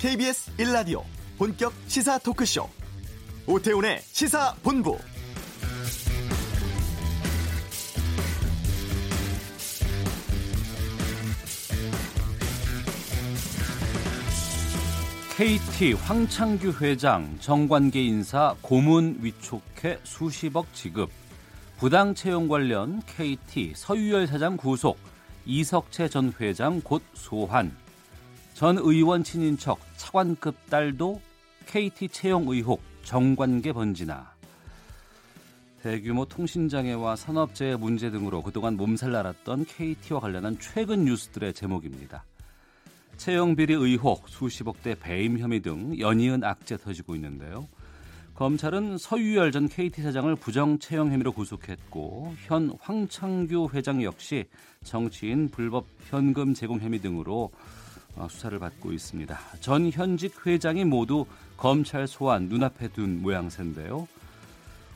KBS 1라디오 본격 시사 토크쇼 오태훈의 시사본부. KT 황창규 회장, 정관계 인사 고문 위촉해 수십억 지급, 부당 채용 관련 KT 서유열 사장 구속, 이석채 전 회장 곧 소환, 전 의원 친인척 차관급 딸도 KT 채용 의혹 정관계 번지나, 대규모 통신장애와 산업재해 문제 등으로 그동안 몸살 날았던 KT와 관련한 최근 뉴스들의 제목입니다. 채용비리 의혹, 수십억대 배임 혐의 등 연이은 악재 터지고 있는데요. 검찰은 서유열 전 KT 사장을 부정채용 혐의로 구속했고, 현 황창규 회장 역시 정치인 불법 현금 제공 혐의 등으로 수사를 받고 있습니다. 전 현직 회장이 모두 검찰 소환 눈앞에 둔 모양새인데요.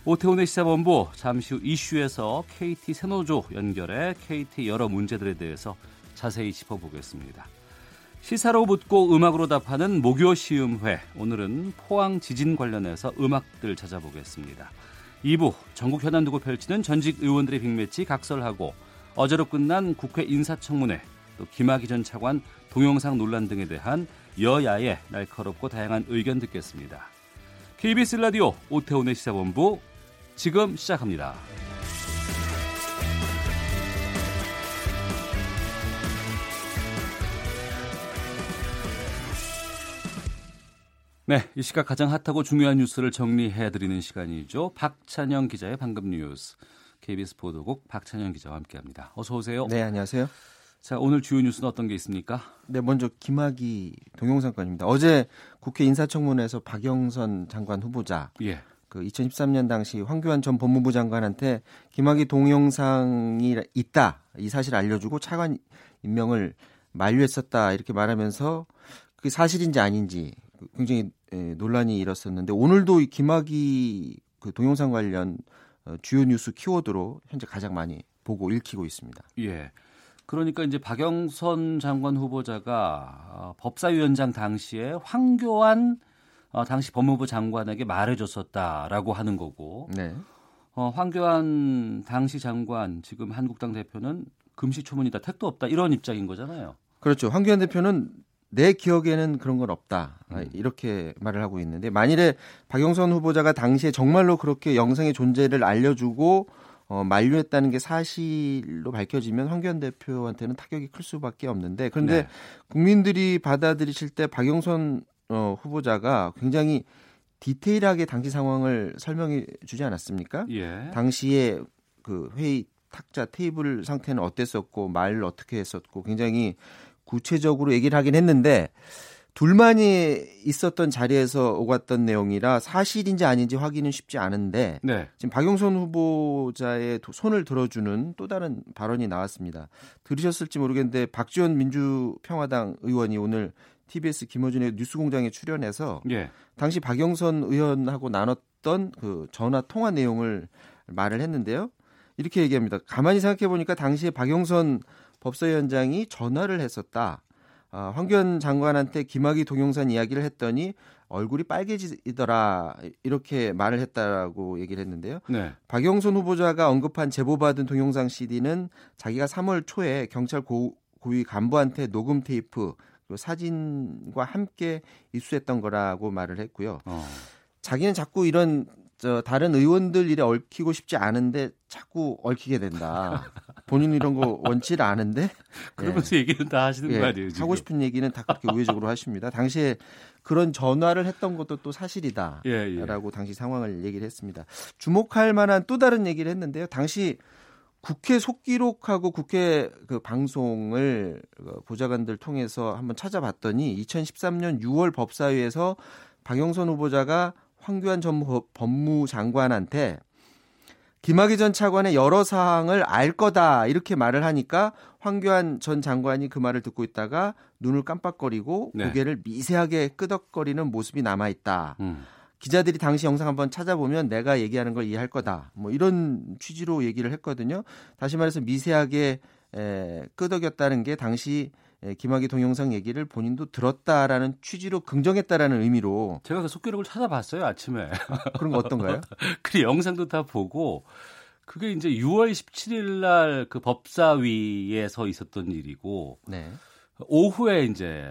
오태훈의 시사본부, 잠시 후 이슈에서 KT 세노조 연결해 KT 여러 문제들에 대해서 자세히 짚어보겠습니다. 시사로 묻고 음악으로 답하는 목요시음회, 오늘은 포항 지진 관련해서 음악들 찾아보겠습니다. 2부, 전국 현안 두고 펼치는 전직 의원들의 빅매치 각설하고, 어제로 끝난 국회 인사청문회, 또 김학의 전 차관 동영상 논란 등에 대한 여야의 날카롭고 다양한 의견 듣겠습니다. KBS 라디오 오태훈의 시사본부, 지금 시작합니다. 네, 이 시각 가장 핫하고 중요한 뉴스를 정리해드리는 시간이죠. 박찬영 기자의 방금 뉴스, KBS 보도국 박찬영 기자와 함께합니다. 어서 오세요. 네, 안녕하세요. 자, 오늘 주요 뉴스는 어떤 게 있습니까? 네, 먼저 김학의 동영상권입니다. 어제 국회 인사청문회에서 박영선 장관 후보자, 예, 그 2013년 당시 황교안 전 법무부 장관한테 김학의 동영상이 있다, 이 사실을 알려주고 차관 임명을 만류했었다, 이렇게 말하면서 그게 사실인지 아닌지 굉장히 논란이 일었었는데, 오늘도 이 김학의 그 동영상 관련 주요 뉴스 키워드로 현재 가장 많이 보고 읽히고 있습니다. 예. 그러니까 이제 박영선 장관 후보자가 법사위원장 당시에 황교안 당시 법무부 장관에게 말해줬었다라고 하는 거고, 네, 황교안 당시 장관, 지금 한국당 대표는 금시초문이다, 택도 없다, 이런 입장인 거잖아요. 그렇죠. 황교안 대표는 내 기억에는 그런 건 없다, 이렇게 말을 하고 있는데, 만일에 박영선 후보자가 당시에 정말로 그렇게 영상의 존재를 알려주고 만류했다는 게 사실로 밝혀지면 황교안 대표한테는 타격이 클 수밖에 없는데, 그런데 네, 국민들이 받아들이실 때 박영선 후보자가 굉장히 디테일하게 당시 상황을 설명해 주지 않았습니까? 예. 당시에 그 회의 탁자 테이블 상태는 어땠었고 말을 어떻게 했었고 굉장히 구체적으로 얘기를 하긴 했는데, 둘만이 있었던 자리에서 오갔던 내용이라 사실인지 아닌지 확인은 쉽지 않은데, 네, 지금 박영선 후보자의 손을 들어주는 또 다른 발언이 나왔습니다. 들으셨을지 모르겠는데 박지원 민주평화당 의원이 오늘 TBS 김어준의 뉴스공장에 출연해서, 예, 당시 박영선 의원하고 나눴던 그 전화 통화 내용을 말을 했는데요. 이렇게 얘기합니다. 가만히 생각해보니까 당시에 박영선 법사위원장이 전화를 했었다. 황교안 장관한테 김학의 동영상 이야기를 했더니 얼굴이 빨개지더라, 이렇게 말을 했다라고 얘기를 했는데요. 네. 박영선 후보자가 언급한 제보받은 동영상 CD는 자기가 3월 초에 경찰 고위 간부한테 녹음 테이프, 그리고 사진과 함께 입수했던 거라고 말을 했고요. 자기는 자꾸 이런 다른 의원들 일에 얽히고 싶지 않은데 자꾸 얽히게 된다. 본인은 이런 거 원치를 않은데 그러면서, 예, 얘기는 다 하시는, 예, 거 아니에요 지금. 하고 싶은 얘기는 다 그렇게 우회적으로 하십니다. 당시에 그런 전화를 했던 것도 또 사실이다, 예, 예, 라고 당시 상황을 얘기를 했습니다. 주목할 만한 또 다른 얘기를 했는데요. 당시 국회 속기록하고 국회 그 방송을 보좌관들 통해서 한번 찾아봤더니 2013년 6월 법사위에서 박영선 후보자가 황교안 전 법무장관한테 김학의 전 차관의 여러 사항을 알 거다, 이렇게 말을 하니까 황교안 전 장관이 그 말을 듣고 있다가 눈을 깜빡거리고, 네, 고개를 미세하게 끄덕거리는 모습이 남아있다. 기자들이 당시 영상 한번 찾아보면 내가 얘기하는 걸 이해할 거다, 뭐 이런 취지로 얘기를 했거든요. 다시 말해서 미세하게 끄덕였다는 게 당시 김학의 동영상 얘기를 본인도 들었다라는 취지로 긍정했다라는 의미로 제가 그 속기록을 찾아봤어요 아침에. 그런 거 어떤가요? 그리고 영상도 다 보고 그게 이제 6월 17일 날 그 법사위에서 있었던 일이고 네. 오후에 이제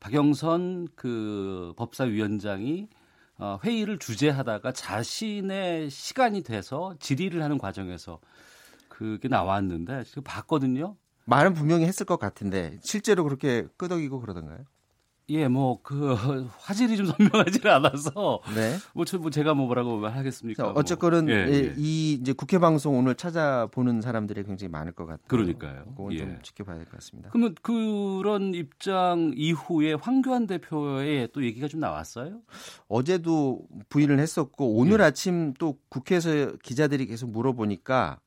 박영선 그 법사위원장이 회의를 주재하다가 자신의 시간이 돼서 질의를 하는 과정에서 그게 나왔는데 지금 봤거든요. 말은 분명히 했을 것 같은데 실제로 그렇게 끄덕이고 그러던가요? 예, 뭐 그 화질이 좀 선명하지 않아서 네. 뭐 제가 뭐라고 하겠습니까? 어쨌거나 뭐. 예. 이 이제 국회 방송 오늘 찾아보는 사람들이 굉장히 많을 것 같아요. 그러니까요. 그건 좀 예. 지켜봐야 될 것 같습니다. 그러면 그런 입장 이후에 황교안 대표의 또 얘기가 좀 나왔어요? 어제도 부인을 했었고 오늘 예. 아침 또 국회에서 기자들이 계속 물어보니까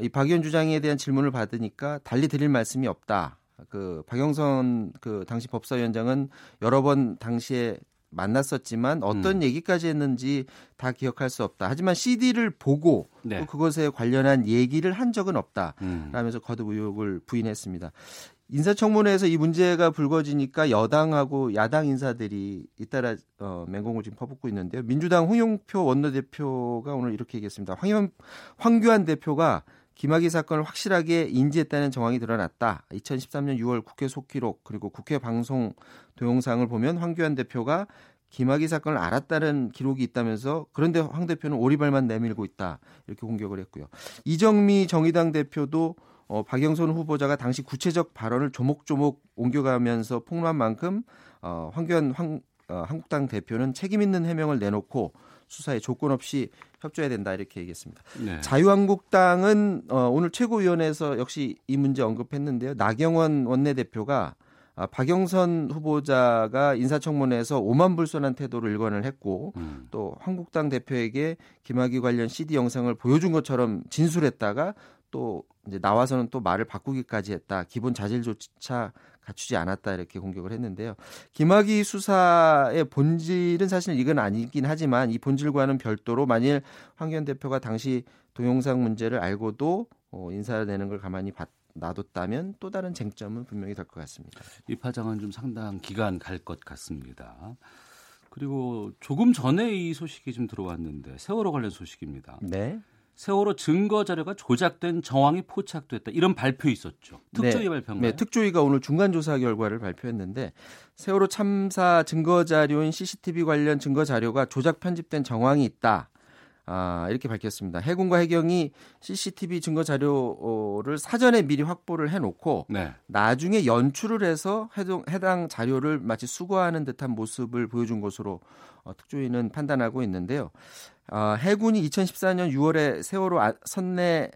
이 박 의원 주장에 대한 질문을 받으니까 달리 드릴 말씀이 없다. 그 박영선 그 당시 법사위원장은 여러 번 당시에 만났었지만 어떤 얘기까지 했는지 다 기억할 수 없다. 하지만 CD를 보고 네. 또 그것에 관련한 얘기를 한 적은 없다. 라면서 거듭 의혹을 부인했습니다. 인사청문회에서 이 문제가 불거지니까 여당하고 야당 인사들이 잇따라 맹공을 지금 퍼붓고 있는데요. 민주당 홍영표 원내대표가 오늘 이렇게 얘기했습니다. 황교안 대표가 김학의 사건을 확실하게 인지했다는 정황이 드러났다. 2013년 6월 국회 속기록 그리고 국회 방송 동영상을 보면 황교안 대표가 김학의 사건을 알았다는 기록이 있다면서 그런데 황 대표는 오리발만 내밀고 있다. 이렇게 공격을 했고요. 이정미 정의당 대표도 박영선 후보자가 당시 구체적 발언을 조목조목 옮겨가면서 폭로한 만큼 황교안 한국당 대표는 책임 있는 해명을 내놓고 수사에 조건 없이 협조해야 된다 이렇게 얘기했습니다. 네. 자유한국당은 오늘 최고위원회에서 역시 이 문제 언급했는데요. 나경원 원내대표가 박영선 후보자가 인사청문회에서 오만불손한 태도를 일관을 했고 또 한국당 대표에게 김학의 관련 CD 영상을 보여준 것처럼 진술했다가 또 이제 나와서는 또 말을 바꾸기까지 했다. 기본 자질조차 갖추지 않았다 이렇게 공격을 했는데요. 김학의 수사의 본질은 사실 이건 아니긴 하지만 이 본질과는 별도로 만일 황교안 대표가 당시 동영상 문제를 알고도 인사내는 걸 가만히 놔뒀다면 또 다른 쟁점은 분명히 될 것 같습니다. 이 파장은 좀 상당 기간 갈 것 같습니다. 그리고 조금 전에 이 소식이 좀 들어왔는데 세월호 관련 소식입니다. 네. 세월호 증거 자료가 조작된 정황이 포착됐다. 이런 발표 있었죠. 특조위 네, 발표인가요? 네, 특조위가 오늘 중간 조사 결과를 발표했는데 세월호 참사 증거 자료인 CCTV 관련 증거 자료가 조작 편집된 정황이 있다. 이렇게 밝혔습니다. 해군과 해경이 CCTV 증거 자료를 사전에 미리 확보를 해놓고 네. 나중에 연출을 해서 해당 자료를 마치 수거하는 듯한 모습을 보여준 것으로 특조위는 판단하고 있는데요. 해군이 2014년 6월에 세월호 선내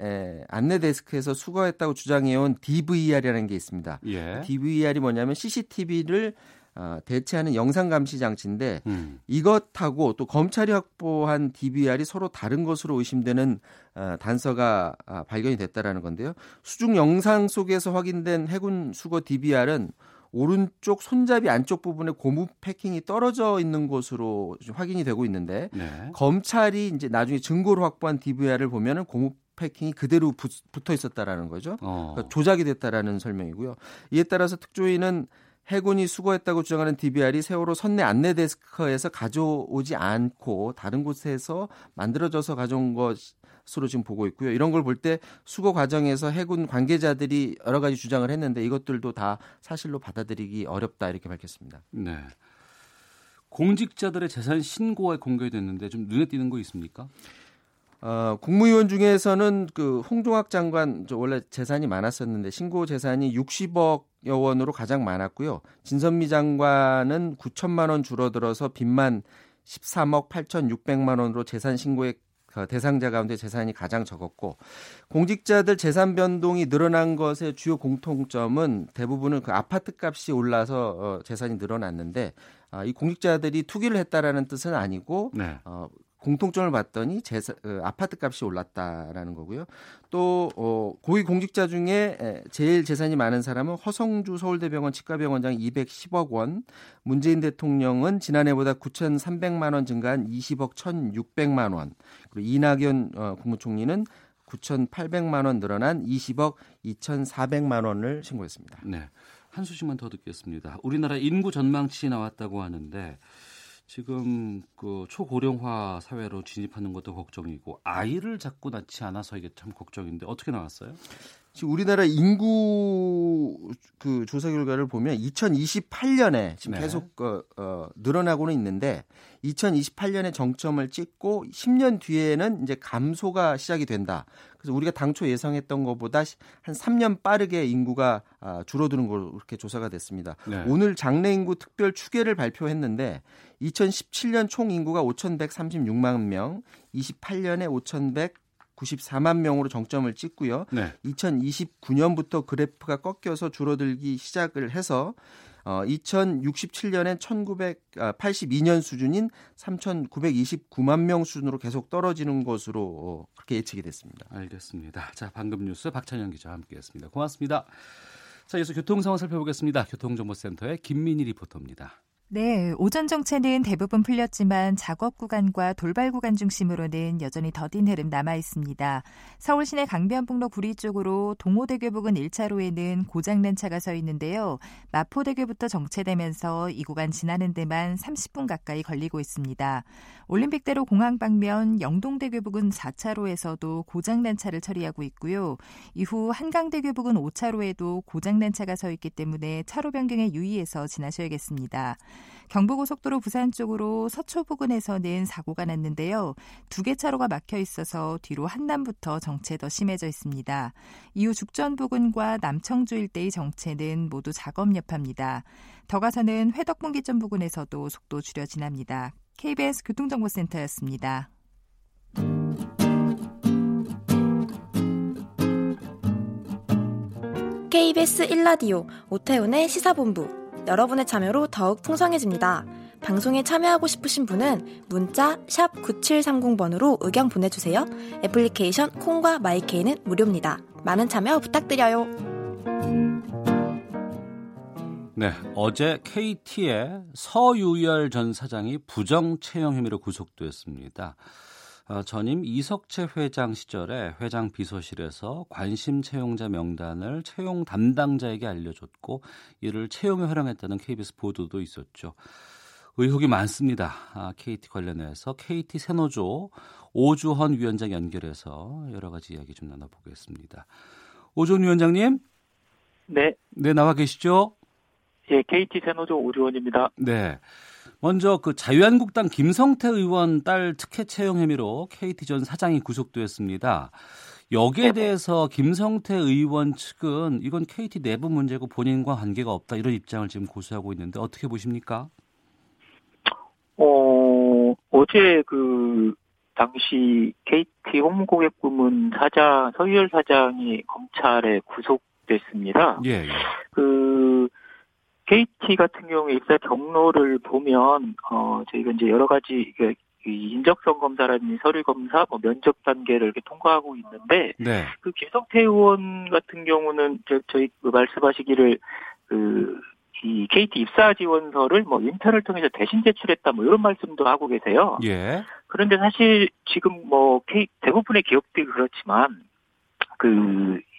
안내 데스크에서 수거했다고 주장해온 DVR이라는 게 있습니다. 예. DVR이 뭐냐면 CCTV를 대체하는 영상 감시 장치인데 이것하고 또 검찰이 확보한 DVR이 서로 다른 것으로 의심되는 단서가 발견이 됐다라는 건데요. 수중 영상 속에서 확인된 해군 수거 DVR은 오른쪽 손잡이 안쪽 부분에 고무 패킹이 떨어져 있는 것으로 확인이 되고 있는데 네. 검찰이 이제 나중에 증거로 확보한 DVR을 보면은 고무 패킹이 그대로 붙어 있었다라는 거죠. 그러니까 조작이 됐다라는 설명이고요. 이에 따라서 특조위는 해군이 수거했다고 주장하는 DVR이 세월호 선내 안내 데스크에서 가져오지 않고 다른 곳에서 만들어져서 가져온 것으로 지금 보고 있고요. 이런 걸 볼 때 수거 과정에서 해군 관계자들이 여러 가지 주장을 했는데 이것들도 다 사실로 받아들이기 어렵다 이렇게 밝혔습니다. 네. 공직자들의 재산 신고가 공개됐는데 좀 눈에 띄는 거 있습니까? 국무위원 중에서는 그 홍종학 장관 원래 재산이 많았었는데 신고 재산이 60억여 원으로 가장 많았고요. 진선미 장관은 9천만 원 줄어들어서 빚만 13억 8,600만 원으로 재산 신고의 대상자 가운데 재산이 가장 적었고 공직자들 재산 변동이 늘어난 것의 주요 공통점은 대부분은 그 아파트 값이 올라서 재산이 늘어났는데 이 공직자들이 투기를 했다라는 뜻은 아니고 네. 공통점을 봤더니 아파트 값이 올랐다라는 거고요. 또 고위공직자 중에 제일 재산이 많은 사람은 허성주 서울대병원 치과병원장 210억 원, 문재인 대통령은 지난해보다 9,300만 원 증가한 20억 1,600만 원, 그리고 이낙연 국무총리는 9,800만 원 늘어난 20억 2,400만 원을 신고했습니다. 네. 한 소식만 더 듣겠습니다. 우리나라 인구 전망치 나왔다고 하는데 지금 그 초고령화 사회로 진입하는 것도 걱정이고 아이를 자꾸 낳지 않아서 이게 참 걱정인데 어떻게 나왔어요? 지금 우리나라 인구 그 조사 결과를 보면 2028년에 지금 계속 늘어나고는 있는데 2028년에 정점을 찍고 10년 뒤에는 이제 감소가 시작이 된다. 그래서 우리가 당초 예상했던 것보다 한 3년 빠르게 인구가 줄어드는 걸로 이렇게 조사가 됐습니다. 네. 오늘 장래 인구 특별 추계를 발표했는데 2017년 총 인구가 5,136만 명, 28년에 5,194만 명으로 정점을 찍고요. 네. 2029년부터 그래프가 꺾여서 줄어들기 시작을 해서 2067년엔 1982년 수준인 3,929만 명 수준으로 계속 떨어지는 것으로 그렇게 예측이 됐습니다. 알겠습니다. 자, 방금 뉴스 박찬영 기자와 함께했습니다. 고맙습니다. 자, 이어서 교통 상황 살펴보겠습니다. 교통정보센터의 김민희 리포터입니다. 네, 오전 정체는 대부분 풀렸지만 작업 구간과 돌발 구간 중심으로는 여전히 더딘 흐름 남아 있습니다. 서울 시내 강변북로 구리 쪽으로 동호대교 부근 1차로에는 고장난 차가 서 있는데요. 마포대교부터 정체되면서 이 구간 지나는 데만 30분 가까이 걸리고 있습니다. 올림픽대로 공항 방면 영동대교 부근 4차로에서도 고장난 차를 처리하고 있고요. 이후 한강대교 부근 5차로에도 고장난 차가 서 있기 때문에 차로 변경에 유의해서 지나셔야겠습니다. 경부고속도로 부산 쪽으로 서초 부근에서는 사고가 났는데요. 2개 차로가 막혀 있어서 뒤로 한남부터 정체 더 심해져 있습니다. 이후 죽전 부근과 남청주 일대의 정체는 모두 작업 여파입니다. 더 가서는 회덕분기점 부근에서도 속도 줄여 지납니다. KBS 교통정보센터였습니다. KBS 1라디오 오태훈의 시사본부. 여러분의 참여로 더욱 풍성해집니다. 방송에 참여하고 싶으신 분은 문자 샵 9730번으로 의견 보내주세요. 애플리케이션 콩과 마이케이는 무료입니다. 많은 참여 부탁드려요. 네, 어제 KT의 서유열 전 사장이 부정채용 혐의로 구속됐습니다. 전임 이석채 회장 시절에 회장 비서실에서 관심 채용자 명단을 채용 담당자에게 알려줬고 이를 채용에 활용했다는 KBS 보도도 있었죠. 의혹이 많습니다. KT 관련해서 KT 세노조 오주헌 위원장 연결해서 여러 가지 이야기 좀 나눠보겠습니다. 오주헌 위원장님. 네. 네, 나와 계시죠? 예, KT 세노조 오주헌입니다. 네. 먼저 그 자유한국당 김성태 의원 딸 특혜 채용 혐의로 KT 전 사장이 구속됐습니다. 여기에 대해서 김성태 의원 측은 이건 KT 내부 문제고 본인과 관계가 없다 이런 입장을 지금 고수하고 있는데 어떻게 보십니까? 어제 그 당시 KT 홍보고객부문 사장 서유열 사장이 검찰에 구속됐습니다. 예. 그 KT 같은 경우에 입사 경로를 보면, 저희가 이제 여러 가지, 인적성 검사라든지 서류 검사, 면접 단계를 이렇게 통과하고 있는데, 네. 그 김성태 의원 같은 경우는, 저희 말씀하시기를, 이 KT 입사 지원서를 인턴을 통해서 대신 제출했다, 이런 말씀도 하고 계세요. 예. 그런데 사실 지금 대부분의 기업들이 그렇지만,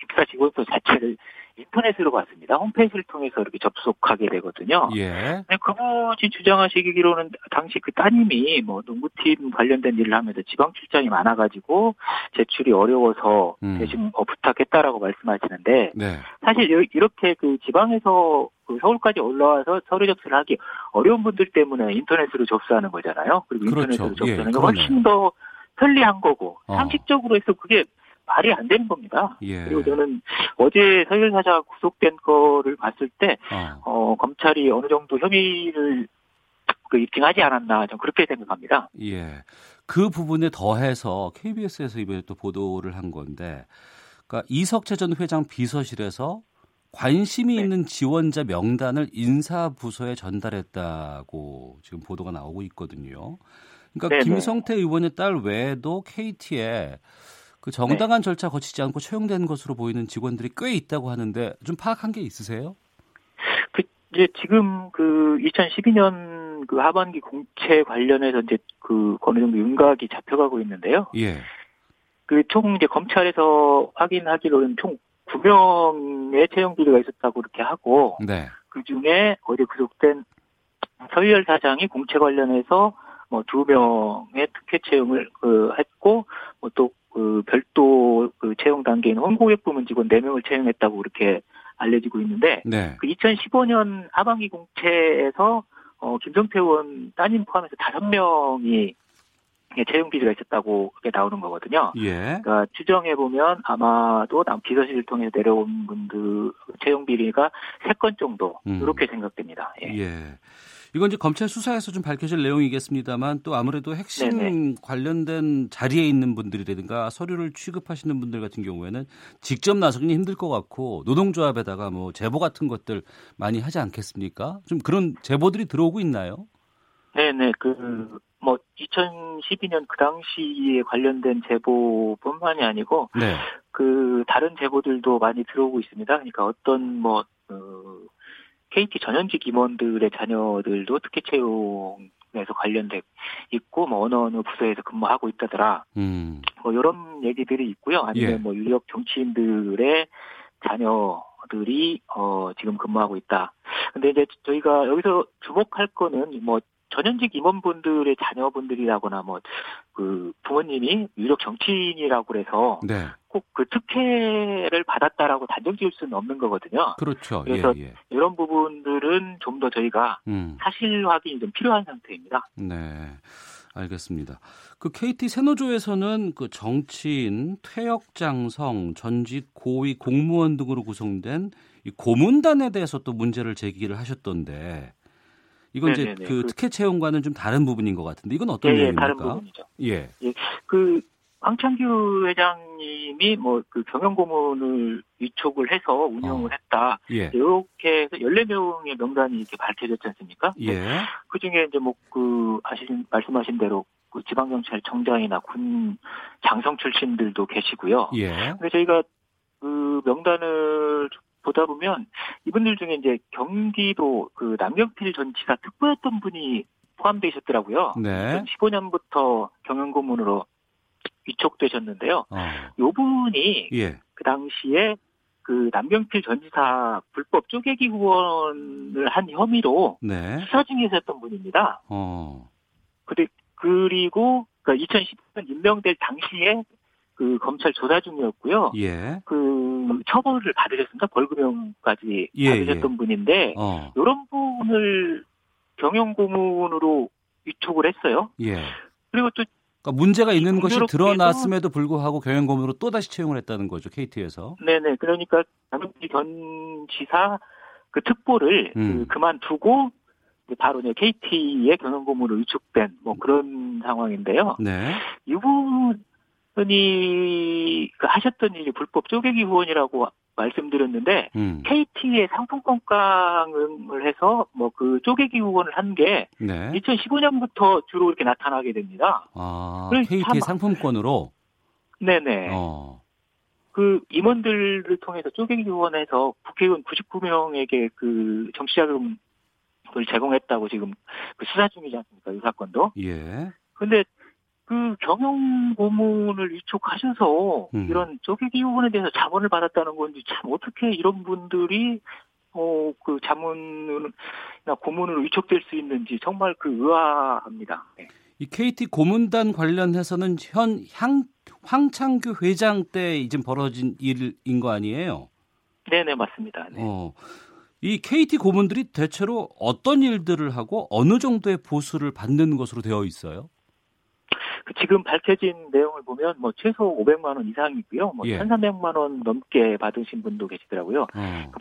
입사 지원서 자체를 인터넷으로 봤습니다. 홈페이지를 통해서 이렇게 접속하게 되거든요. 예. 그분이 주장하시기로는 당시 그 따님이 농구팀 관련된 일을 하면서 지방 출장이 많아가지고 제출이 어려워서 대신 부탁했다라고 말씀하시는데 네. 사실 이렇게 그 지방에서 서울까지 올라와서 서류 접수를 하기 어려운 분들 때문에 인터넷으로 접수하는 거잖아요. 그리고 인터넷으로 그렇죠. 접수하는 건 훨씬 더 편리한 거고 상식적으로 해서 그게 말이 안 되는 겁니다. 예. 그리고 저는 어제 서유열 사장 구속된 거를 봤을 때 검찰이 어느 정도 혐의를 입증하지 않았나 좀 그렇게 생각합니다. 예, 그 부분에 더해서 KBS에서 이번에 또 보도를 한 건데 그러니까 이석채 전 회장 비서실에서 관심이 네. 있는 지원자 명단을 인사부서에 전달했다고 지금 보도가 나오고 있거든요. 그러니까 네네. 김성태 의원의 딸 외에도 KT에 그 정당한 네. 절차 거치지 않고 채용된 것으로 보이는 직원들이 꽤 있다고 하는데 좀 파악한 게 있으세요? 이제 지금 2012년 하반기 공채 관련해서 이제 어느 정도 윤곽이 잡혀가고 있는데요. 예. 총 이제 검찰에서 확인하기로는 총 9명의 채용 비리가 있었다고 이렇게 하고, 네. 그 중에 어제 구속된 서희열 사장이 공채 관련해서 뭐 2명의 특혜 채용을 했고, 뭐 또 별도 채용 단계인 홍보객 부문 직원 4명을 채용했다고 이렇게 알려지고 있는데, 네. 그 2015년 하반기 공채에서 김성태 의원 따님 포함해서 5명이 채용 비리가 있었다고 그게 나오는 거거든요. 예. 그러니까 추정해 보면 아마도 비서실을 통해서 내려온 분들 채용 비리가 3건 정도 이렇게 생각됩니다. 예. 예. 이건 이제 검찰 수사에서 좀 밝혀질 내용이겠습니다만 또 아무래도 핵심 네네. 관련된 자리에 있는 분들이라든가 서류를 취급하시는 분들 같은 경우에는 직접 나서기는 힘들 것 같고 노동조합에다가 뭐 제보 같은 것들 많이 하지 않겠습니까? 좀 그런 제보들이 들어오고 있나요? 네네 뭐 2012년 그 당시에 관련된 제보뿐만이 아니고 네. 그 다른 제보들도 많이 들어오고 있습니다. 그러니까 어떤 뭐 KT 전현직 임원들의 자녀들도 특혜 채용에서 관련돼 있고 뭐 어느 부서에서 근무하고 있다더라. 뭐 이런 얘기들이 있고요. 아니면 예. 뭐 유력 정치인들의 자녀들이 지금 근무하고 있다. 근데 이제 저희가 여기서 주목할 거는 뭐 전현직 임원분들의 자녀분들이라거나 뭐 그 부모님이 유력 정치인이라고 그래서 네. 꼭 그 특혜를 받았다라고 단정 지을 수는 없는 거거든요. 그렇죠. 그래서 예, 예. 이런 부분들은 좀 더 저희가 사실 확인이 좀 필요한 상태입니다. 네, 알겠습니다. 그 KT 세노조에서는 그 정치인, 퇴역장성, 전직 고위 공무원 등으로 구성된 이 고문단에 대해서 또 문제를 제기를 하셨던데. 이건 네네네. 이제 그 특혜 채용과는 좀 다른 부분인 것 같은데 이건 어떤 내용입니까? 다른 부분이죠. 예. 예. 그 황창규 회장님이 뭐 그 경영 고문을 위촉을 해서 운영을 했다. 예. 이렇게 해서 14명의 명단이 이렇게 밝혀졌지 않습니까? 예. 그 중에 이제 뭐 그 말씀하신 대로 그 지방경찰청장이나 군 장성 출신들도 계시고요. 예. 근데 저희가 그 명단을 보다 보면 이분들 중에 이제 경기도 그 남경필 전 지사 특보였던 분이 포함되어 있었더라고요. 네. 2015년부터 경영고문으로 위촉되셨는데요. 이 분이 예. 그 당시에 그 남경필 전 지사 불법 쪼개기 후원을 한 혐의로 네. 수사 중에 있었던 분입니다. 그리고 그러니까 2010년 임명될 당시에 그 검찰 조사 중이었고요. 예. 그 처벌을 받으셨습니다. 벌금형까지 예, 받으셨던 예. 분인데 이런 분을 경영고문으로 위촉을 했어요. 예. 그리고 또 그러니까 문제가 있는 것이 드러났음에도 불구하고 경영고문으로 또 다시 채용을 했다는 거죠. KT에서. 네네. 그러니까 남경필 전 지사 그 특보를 그만두고 바로 이제 KT의 경영고문으로 위촉된 뭐 그런 상황인데요. 네. 이분 그 하셨던 일이 불법 쪼개기 후원이라고 말씀드렸는데 KT의 상품권깡을 해서 뭐 그 쪼개기 후원을 한 게 네. 2015년부터 주로 이렇게 나타나게 됩니다. 아, KT의 상품권으로? 네네. 그 임원들을 통해서 쪼개기 후원해서 국회의원 99명에게 그 정치자금을 제공했다고 지금 그 수사 중이지 않습니까? 이 사건도. 예. 근데 그 경영 고문을 위촉하셔서 이런 쪼개기 부분에 대해서 자문을 받았다는 건지 참 어떻게 이런 분들이 그 자문이나 고문으로 위촉될 수 있는지 정말 그 의아합니다. 네. 이 KT 고문단 관련해서는 현 황창규 회장 때 이제 벌어진 일인 거 아니에요? 네네 맞습니다. 네. 이 KT 고문들이 대체로 어떤 일들을 하고 어느 정도의 보수를 받는 것으로 되어 있어요? 지금 밝혀진 내용을 보면 뭐 최소 500만 원 이상이고요. 뭐 예. 1,300만 원 넘게 받으신 분도 계시더라고요.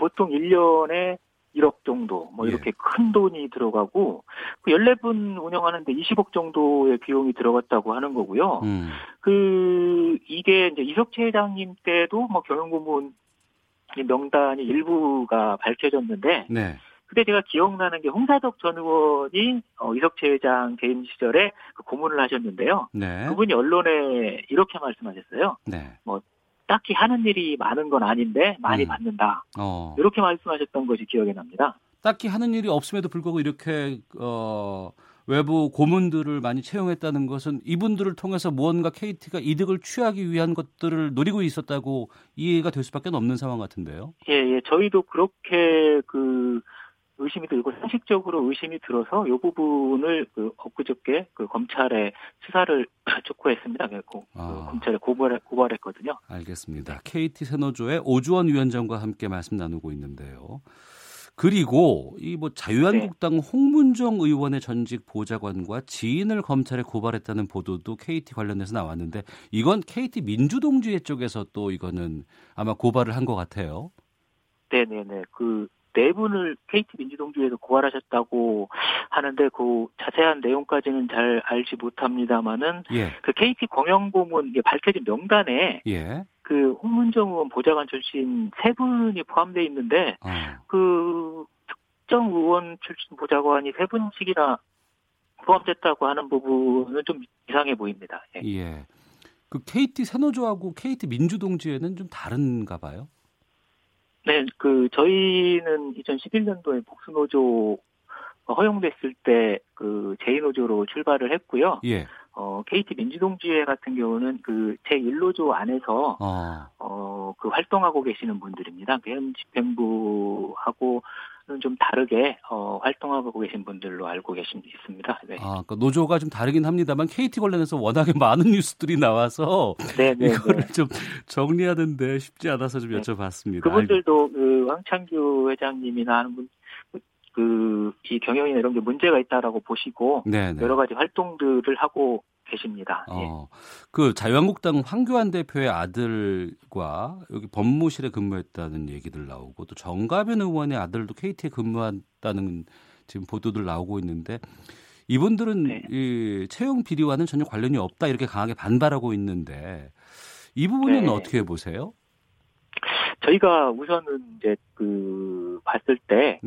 보통 1년에 1억 정도 뭐 이렇게 예. 큰 돈이 들어가고 그 14분 운영하는데 20억 정도의 비용이 들어갔다고 하는 거고요. 그 이게 이제 이석채 회장님 때도 뭐 경영고문 명단이 일부가 밝혀졌는데 네. 그때 제가 기억나는 게 홍사덕 전 의원이 이석채 회장 개임 시절에 그 고문을 하셨는데요. 네. 그분이 언론에 이렇게 말씀하셨어요. 네. 뭐 딱히 하는 일이 많은 건 아닌데 많이 받는다. 이렇게 말씀하셨던 것이 기억에 납니다. 딱히 하는 일이 없음에도 불구하고 이렇게 외부 고문들을 많이 채용했다는 것은 이분들을 통해서 무언가 KT가 이득을 취하기 위한 것들을 노리고 있었다고 이해가 될 수밖에 없는 상황 같은데요. 예, 저희도 그렇게 의심이 들고 상식적으로 의심이 들어서 이 부분을 엊그저께 검찰에 수사를 촉구했습니다. 검찰에 고발했거든요. 알겠습니다. KT 새노조의 오주원 위원장과 함께 말씀 나누고 있는데요. 그리고 이 뭐 자유한국당 홍문정 의원의 전직 보좌관과 지인을 검찰에 고발했다는 보도도 KT 관련해서 나왔는데 이건 KT 민주동지회 쪽에서 또 이거는 아마 고발을 한 것 같아요. 네네네. 네 분을 KT 민주동지회에서 고발하셨다고 하는데 그 자세한 내용까지는 잘 알지 못합니다만은 그 KT 공영고문 밝혀진 명단에 그 홍문정 의원 보좌관 출신 세 분이 포함돼 있는데 그 특정 의원 출신 보좌관이 세 분씩이나 포함됐다고 하는 부분은 좀 이상해 보입니다. 그 KT 새노조하고 KT 민주동지회는 좀 다른가 봐요. 네, 저희는 2011년도에 복수노조 허용됐을 때 제2노조로 출발을 했고요. KT 민주동지회 같은 경우는 제1노조 안에서, 활동하고 계시는 분들입니다. 현 집행부하고는 좀 다르게, 활동하고 계신 분들로 알고 있습니다. 네. 그러니까 노조가 좀 다르긴 합니다만, KT 관련해서 워낙에 많은 뉴스들이 나와서, 이거를 좀 정리하는데 쉽지 않아서 좀 여쭤봤습니다. 그분들도, 황창규 회장님이나 하는 분, 이 경영이나 이런 게 문제가 있다라고 보시고 여러 가지 활동들을 하고 계십니다. 자유한국당 황교안 대표의 아들과 여기 법무실에 근무했다는 얘기들 나오고 또 정가빈 의원의 아들도 KT에 근무했다는 지금 보도들 나오고 있는데 이분들은 이 채용 비리와는 전혀 관련이 없다 이렇게 강하게 반발하고 있는데 이 부분은 어떻게 보세요? 저희가 우선은 이제 봤을 때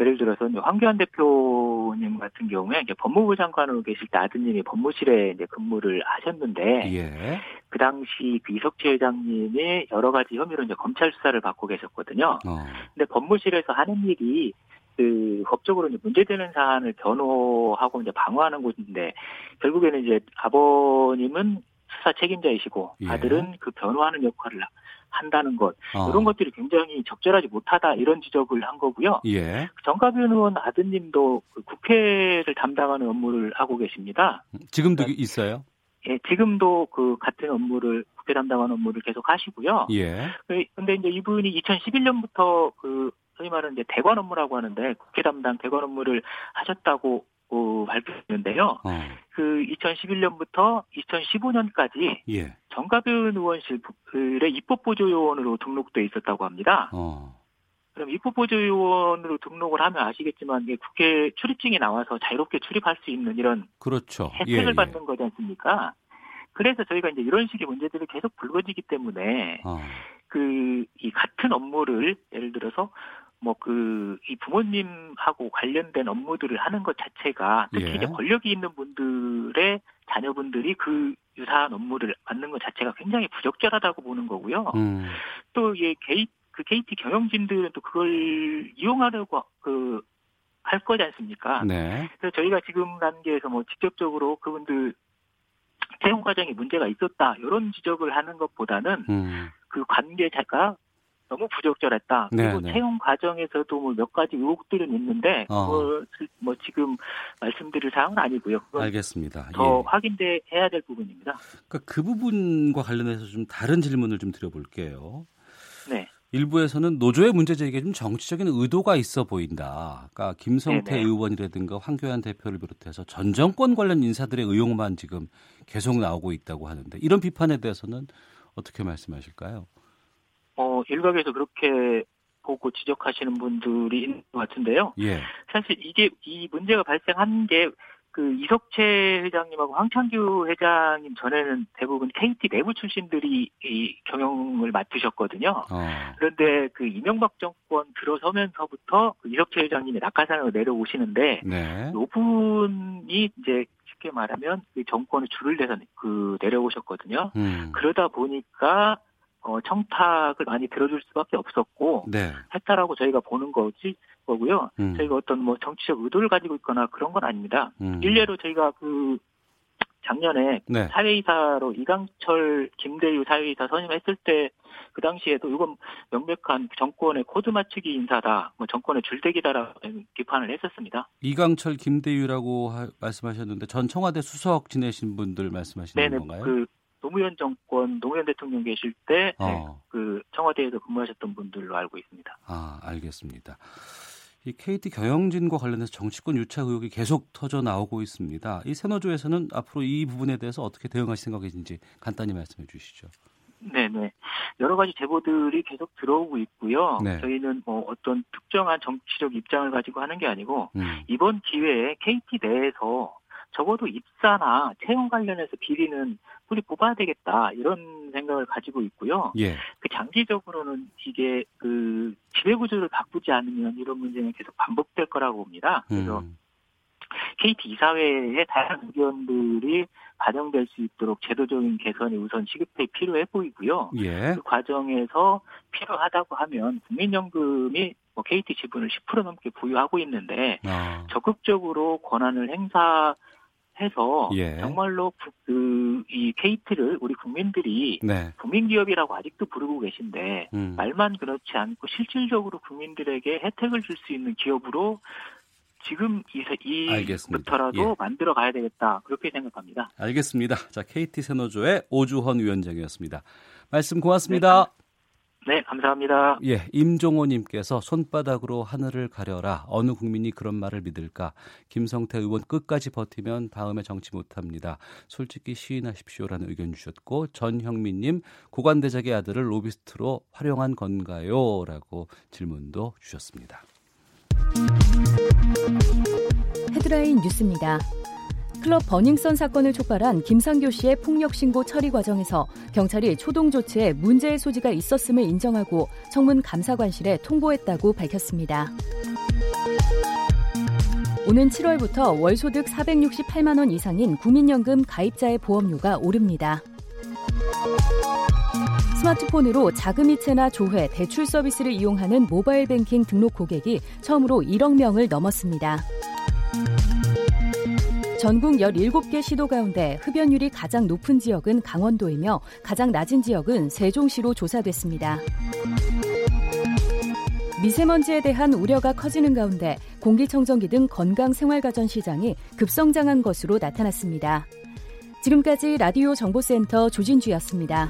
예를 들어서 황교안 대표님 같은 경우에 이제 법무부 장관으로 계실 때 아드님이 법무실에 이제 근무를 하셨는데 그 당시 이석채 회장님이 여러 가지 혐의로 이제 검찰 수사를 받고 계셨거든요. 근데 법무실에서 하는 일이 법적으로 이제 문제되는 사안을 변호하고 이제 방어하는 곳인데 결국에는 이제 아버님은 수사 책임자이시고 아들은 변호하는 역할을 한다는 것 이런 것들이 굉장히 적절하지 못하다 이런 지적을 한 거고요. 정가빈 의원 아드님도 국회를 담당하는 업무를 하고 계십니다. 지금도 있어요? 예, 지금도 같은 업무를 국회 담당하는 업무를 계속 하시고요. 그런데 이제 이분이 2011년부터 소위 말하는 이제 대관 업무라고 하는데 국회 담당 대관 업무를 하셨다고 발표했는데요. 2011년부터 2015년까지 정가빈 의원실의 입법보조요원으로 등록돼 있었다고 합니다. 그럼 입법보조요원으로 등록을 하면 아시겠지만 이게 국회 출입증이 나와서 자유롭게 출입할 수 있는 이런 혜택을 받는 거지 않습니까? 그래서 저희가 이제 이런 식의 문제들이 계속 불거지기 때문에 이 같은 업무를 예를 들어서 이 부모님하고 관련된 업무들을 하는 것 자체가 특히 이제 권력이 있는 분들의 자녀분들이 유사한 업무를 맡는 것 자체가 굉장히 부적절하다고 보는 거고요. 또 KT 경영진들은 또 그걸 이용하려고 할 거지 않습니까? 그래서 저희가 지금 단계에서 직접적으로 그분들 채용 과정에 문제가 있었다 이런 지적을 하는 것보다는 그 관계자가 너무 부적절했다. 그리고 채용 과정에서도 몇 가지 의혹들은 있는데 그것을 지금 말씀드릴 사항은 아니고요. 알겠습니다. 더 확인돼야 될 부분입니다. 그러니까 그 부분과 관련해서 좀 다른 질문을 좀 드려볼게요. 일부에서는 노조의 문제 제기에 좀 정치적인 의도가 있어 보인다. 그러니까 김성태 의원이라든가 황교안 대표를 비롯해서 전 정권 관련 인사들의 의혹만 지금 계속 나오고 있다고 하는데 이런 비판에 대해서는 어떻게 말씀하실까요? 일각에서 그렇게 보고 지적하시는 분들이 있는 것 같은데요. 사실 이 문제가 발생한 게 이석채 회장님하고 황창규 회장님 전에는 대부분 KT 내부 출신들이 이 경영을 맡으셨거든요. 그런데 이명박 정권 들어서면서부터 이석채 회장님이 낙하산으로 내려오시는데 이분이 이제 쉽게 말하면 정권의 줄을 대서 내려오셨거든요. 그러다 보니까 청탁을 많이 들어줄 수밖에 없었고 네. 했다라고 저희가 보는 거고요. 저희가 어떤 뭐 정치적 의도를 가지고 있거나 그런 건 아닙니다. 일례로 저희가 그 작년에 네. 사회이사로 이강철, 김대유 사회이사 선임했을 때 그 당시에도 이건 명백한 정권의 코드 맞추기 인사다, 뭐 정권의 줄대기다라고 비판을 했었습니다. 이강철, 김대유라고 말씀하셨는데 전 청와대 수석 지내신 분들 말씀하시는 네네, 건가요? 그 노무현 정권, 노무현 대통령 계실 때 그 청와대에서 근무하셨던 분들로 알고 있습니다. 아, 알겠습니다. 이 KT 경영진과 관련해서 정치권 유착 의혹이 계속 터져 나오고 있습니다. 이 새노조에서는 앞으로 이 부분에 대해서 어떻게 대응하실 생각이신지 간단히 말씀해 주시죠. 네네. 여러 가지 제보들이 계속 들어오고 있고요. 네. 저희는 뭐 어떤 특정한 정치적 입장을 가지고 하는 게 아니고 이번 기회에 KT 내에서 적어도 입사나 채용 관련해서 비리는 뿌리 뽑아야 되겠다 이런 생각을 가지고 있고요. 예. 그 장기적으로는 이게 그 지배구조를 바꾸지 않으면 이런 문제는 계속 반복될 거라고 봅니다. 그래서 KT 이사회의 다양한 의견들이 반영될 수 있도록 제도적인 개선이 우선 시급히 필요해 보이고요. 예. 그 과정에서 필요하다고 하면 국민연금이 뭐 KT 지분을 10% 넘게 보유하고 있는데 적극적으로 권한을 행사해서 예. 정말로 이 KT를 우리 국민들이 네. 국민기업이라고 아직도 부르고 계신데 말만 그렇지 않고 실질적으로 국민들에게 혜택을 줄 수 있는 기업으로 지금 이부터라도 예. 만들어 가야 되겠다 그렇게 생각합니다. 알겠습니다. 자, KT 새노조의 오주헌 위원장이었습니다. 말씀 고맙습니다. 네, 감사합니다. 예, 임종호님께서 손바닥으로 하늘을 가려라. 어느 국민이 그런 말을 믿을까? 김성태 의원 끝까지 버티면 다음에 정치 못합니다. 솔직히 시인하십시오라는 의견 주셨고 전형민님 고관대작의 아들을 로비스트로 활용한 건가요? 라고 질문도 주셨습니다. 헤드라인 뉴스입니다. 클럽 버닝썬 사건을 촉발한 김상교 씨의 폭력 신고 처리 과정에서 경찰이 초동 조치에 문제의 소지가 있었음을 인정하고 청문 감사관실에 통보했다고 밝혔습니다. 오는 7월부터 월소득 468만 원 이상인 국민연금 가입자의 보험료가 오릅니다. 스마트폰으로 자금이체나 조회, 대출 서비스를 이용하는 모바일 뱅킹 등록 고객이 처음으로 1억 명을 넘었습니다. 전국 17개 시도 가운데 흡연율이 가장 높은 지역은 강원도이며 가장 낮은 지역은 세종시로 조사됐습니다. 미세먼지에 대한 우려가 커지는 가운데 공기청정기 등 건강생활가전 시장이 급성장한 것으로 나타났습니다. 지금까지 라디오 정보센터 조진주였습니다.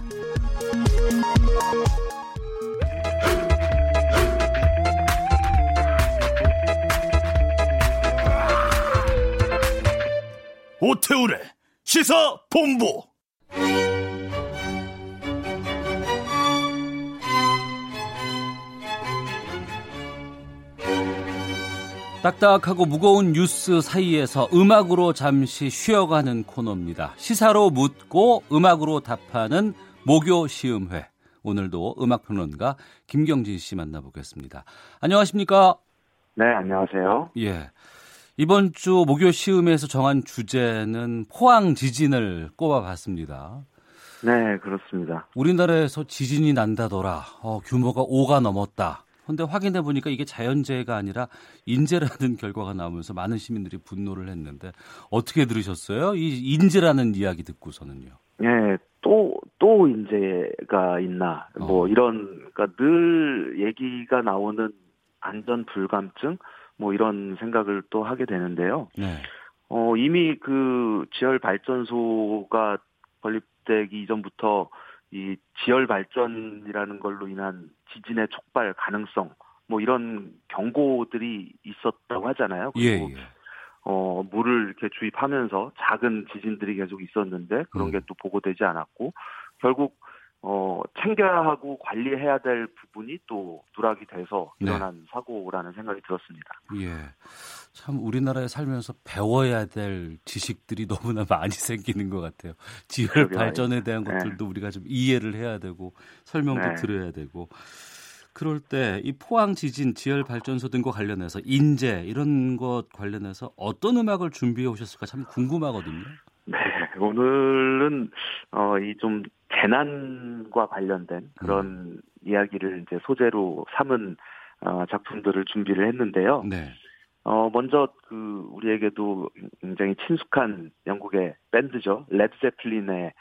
오태우래 시사본부. 딱딱하고 무거운 뉴스 사이에서 음악으로 잠시 쉬어가는 코너입니다. 시사로 묻고 음악으로 답하는 목요시음회. 오늘도 음악평론가 김경진 씨 만나보겠습니다. 안녕하십니까? 네, 안녕하세요. 예. 이번 주 목요 시음회에서 정한 주제는 포항 지진을 꼽아봤습니다. 네, 그렇습니다. 우리나라에서 지진이 난다더라. 규모가 5가 넘었다. 그런데 확인해보니까 이게 자연재해가 아니라 인재라는 결과가 나오면서 많은 시민들이 분노를 했는데 어떻게 들으셨어요? 이 인재라는 이야기 듣고서는요. 네, 또 인재가 있나. 뭐 이런, 그러니까 늘 얘기가 나오는 안전 불감증? 뭐 이런 생각을 또 하게 되는데요. 네. 이미 그 지열 발전소가 건립되기 이전부터 이 지열 발전이라는 걸로 인한 지진의 촉발 가능성 뭐 이런 경고들이 있었다고 하잖아요. 그리고 물을 이렇게 주입하면서 작은 지진들이 계속 있었는데 그런 게 또 보고되지 않았고 결국 챙겨야 하고 관리해야 될 부분이 또 누락이 돼서 일어난 네. 사고라는 생각이 들었습니다. 예, 참 우리나라에 살면서 배워야 될 지식들이 너무나 많이 생기는 것 같아요. 지열 발전에 대한 것들도 네. 우리가 좀 이해를 해야 되고 설명도 네. 들어야 되고 그럴 때 이 포항 지진, 지열 발전소 등과 관련해서 인재 이런 것 관련해서 어떤 음악을 준비해 오셨을까 참 궁금하거든요. 네, 오늘은 이 좀 재난과 관련된 그런 이야기를 이제 소재로 삼은 작품들을 준비를 했는데요. 네. 먼저 그 우리에게도 굉장히 친숙한 영국의 밴드죠. 레드 제플린의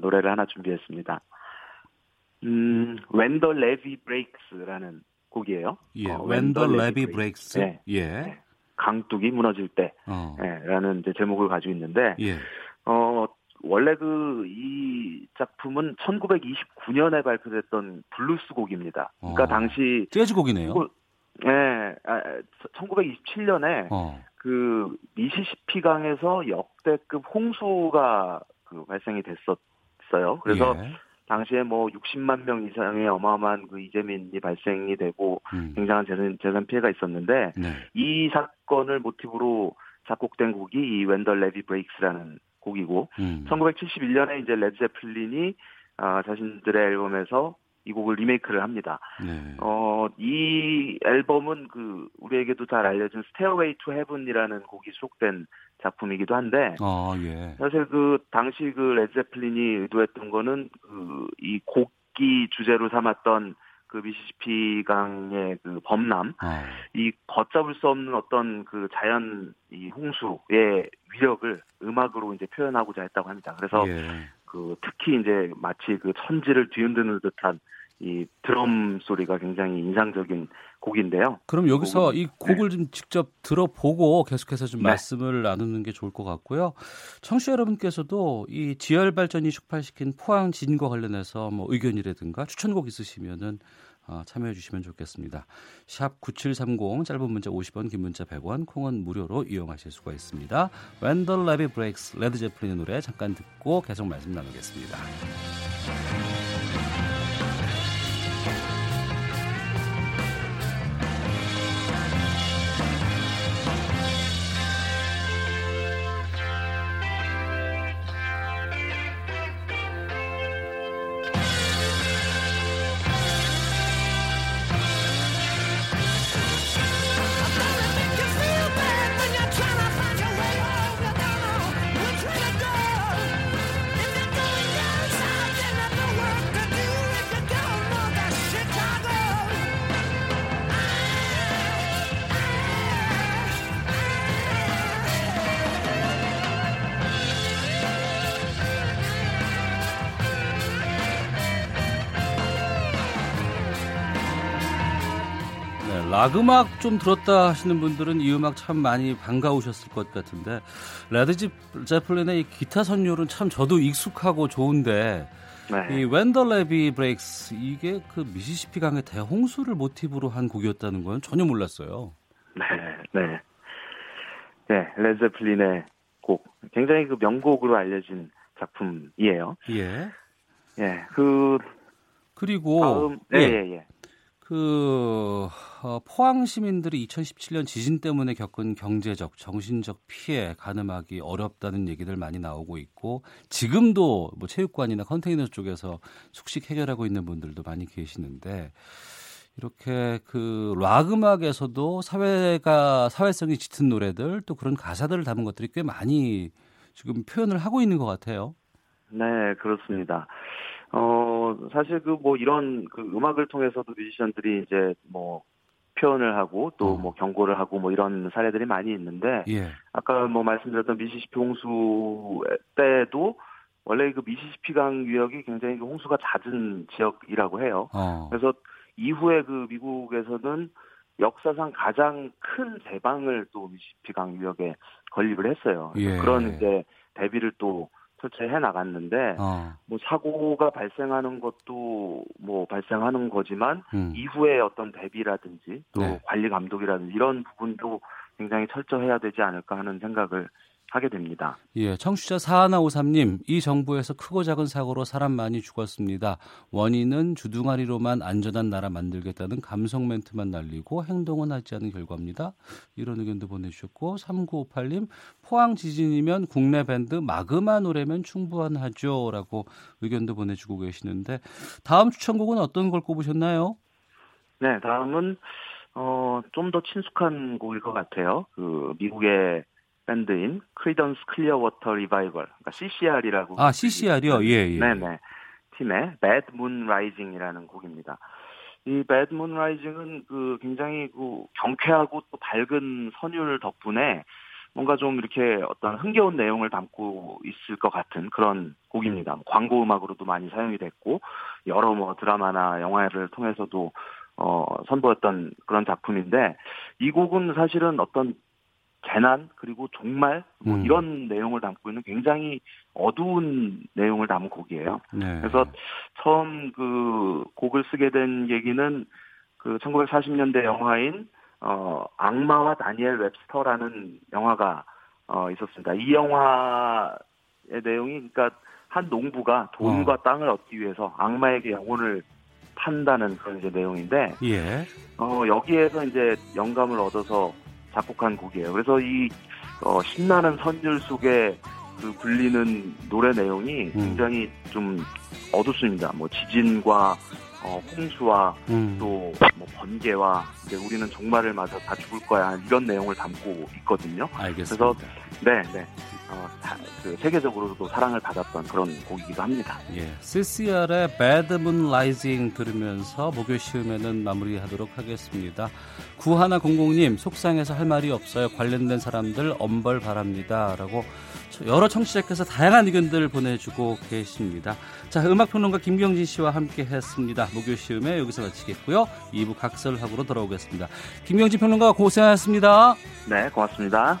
노래를 하나 준비했습니다. When the Levee Breaks라는 곡이에요. 예, When the Levee Breaks. 네. 예. 강둑이 무너질 때라는 이제 제목을 가지고 있는데, 예. 원래 이 작품은 1929년에 발표됐던 블루스 곡입니다. 그러니까 당시 재즈 곡이네요. 네, 1927년에 그 미시시피 강에서 역대급 홍수가 그 발생이 됐었어요. 그래서 예. 당시에 60만 명 이상의 어마어마한 그 이재민이 발생이 되고 굉장한 재산 피해가 있었는데 네. 이 사건을 모티브로 작곡된 곡이 이 When the Levee Breaks라는 곡이고 1971년에 이제 레드 제플린이 자신들의 앨범에서 이 곡을 리메이크를 합니다. 네. 이 앨범은 그 우리에게도 잘 알려진 Stairway to Heaven이라는 곡이 수록된 작품이기도 한데 예. 사실 그 당시 그 레드 제플린이 의도했던 거는 그 이 곡이 주제로 삼았던 그 미시시피 강의 그 범람, 이 걷잡을 수 없는 어떤 그 자연 이 홍수의 위력을 음악으로 이제 표현하고자 했다고 합니다. 그래서 예. 그 특히 이제 마치 그 천지를 뒤흔드는 듯한 이 드럼 소리가 굉장히 인상적인 곡인데요. 그럼 여기서 이 곡을 좀 직접 들어보고 계속해서 좀 말씀을 나누는 게 좋을 것 같고요. 청취자 여러분께서도 이 지열발전이 촉발시킨 포항 지진과 관련해서 의견이라든가 추천곡 있으시면은 참여해 주시면 좋겠습니다. 샵 9730 짧은 문자 50원, 긴 문자 100원, 콩은 무료로 이용하실 수가 있습니다. When the Levee Breaks, 레드 제플린의 노래 잠깐 듣고 계속 말씀 나누겠습니다. 락음악 좀 들었다 하시는 분들은 이 음악 참 많이 반가우셨을 것 같은데 레드 제플린의 기타 선율은 참 저도 익숙하고 좋은데 이 When the Levee Breaks 이게 그 미시시피 강의 대홍수를 모티브로 한 곡이었다는 건 전혀 몰랐어요. 네, 레드 제플린의 곡 굉장히 그 명곡으로 알려진 작품이에요. 그리고 포항 시민들이 2017년 지진 때문에 겪은 경제적, 정신적 피해 가늠하기 어렵다는 얘기들 많이 나오고 있고 지금도 체육관이나 컨테이너 쪽에서 숙식 해결하고 있는 분들도 많이 계시는데 이렇게 그 락 음악에서도 사회성이 짙은 노래들 또 그런 가사들을 담은 것들이 꽤 많이 지금 표현을 하고 있는 것 같아요. 네, 그렇습니다. 사실 이런 그 음악을 통해서도 뮤지션들이 이제 표현을 하고 또 경고를 하고 이런 사례들이 많이 있는데 예. 아까 말씀드렸던 미시시피 홍수 때도 원래 그 미시시피 강 유역이 굉장히 홍수가 잦은 지역이라고 해요. 그래서 이후에 그 미국에서는 역사상 가장 큰 대방을 또 미시시피 강 유역에 건립을 했어요. 예. 그런 이제 대비를 또 설치해 나갔는데 사고가 발생하는 것도 발생하는 거지만 이후에 어떤 대비라든지 또 관리 감독이라든지 이런 부분도 굉장히 철저해야 되지 않을까 하는 생각을 하게 됩니다. 예, 청취자 4153님, 이 정부에서 크고 작은 사고로 사람 많이 죽었습니다. 원인은 주둥아리로만 안전한 나라 만들겠다는 감성 멘트만 날리고 행동은 하지 않은 결과입니다. 이런 의견도 보내주셨고 3958님, 포항 지진이면 국내 밴드 마그마 노래면 충분하죠. 라고 의견도 보내주고 계시는데 다음 추천곡은 어떤 걸 꼽으셨나요? 네, 다음은 좀 더 친숙한 곡일 것 같아요. 그 미국의 밴드인 크리던스 클리어워터 리바이벌, 그러니까 CCR이라고. CCR이요? 네, 네. 팀의 Bad Moon Rising이라는 곡입니다. 이 Bad Moon Rising은 굉장히 경쾌하고 또 밝은 선율 덕분에 뭔가 좀 이렇게 어떤 흥겨운 내용을 담고 있을 것 같은 그런 곡입니다. 광고 음악으로도 많이 사용이 됐고 여러 드라마나 영화를 통해서도 선보였던 그런 작품인데, 이 곡은 사실은 어떤 재난 그리고 종말 이런 내용을 담고 있는 굉장히 어두운 내용을 담은 곡이에요. 네. 그래서 처음 곡을 쓰게 된 얘기는 1940년대 영화인 악마와 다니엘 웹스터라는 영화가 있었습니다. 이 영화의 내용이 한 농부가 돈과 땅을 얻기 위해서 악마에게 영혼을 판다는 그런 내용인데, 예. 여기에서 영감을 얻어서 작곡한 곡이에요. 그래서 이 신나는 선율 속에 불리는 노래 내용이 굉장히 좀 어둡습니다. 지진과 홍수와 또 번개와 우리는 종말을 맞아 다 죽을 거야 이런 내용을 담고 있거든요. 알겠습니다. 그래서 네. 세계적으로도 사랑을 받았던 그런 곡이기도 합니다. 예, 시시얼의 Bad Moon Rising 들으면서 목요일 시음에는 마무리하도록 하겠습니다. 9100님 속상해서 할 말이 없어요. 관련된 사람들 엄벌 바랍니다. 라고 여러 청취자께서 다양한 의견들을 보내주고 계십니다. 자, 음악평론가 김경진 씨와 함께했습니다. 목요일 시음에 여기서 마치겠고요. 2부 각설하고로 돌아오겠습니다. 김경진 평론가 고생하셨습니다. 네, 고맙습니다.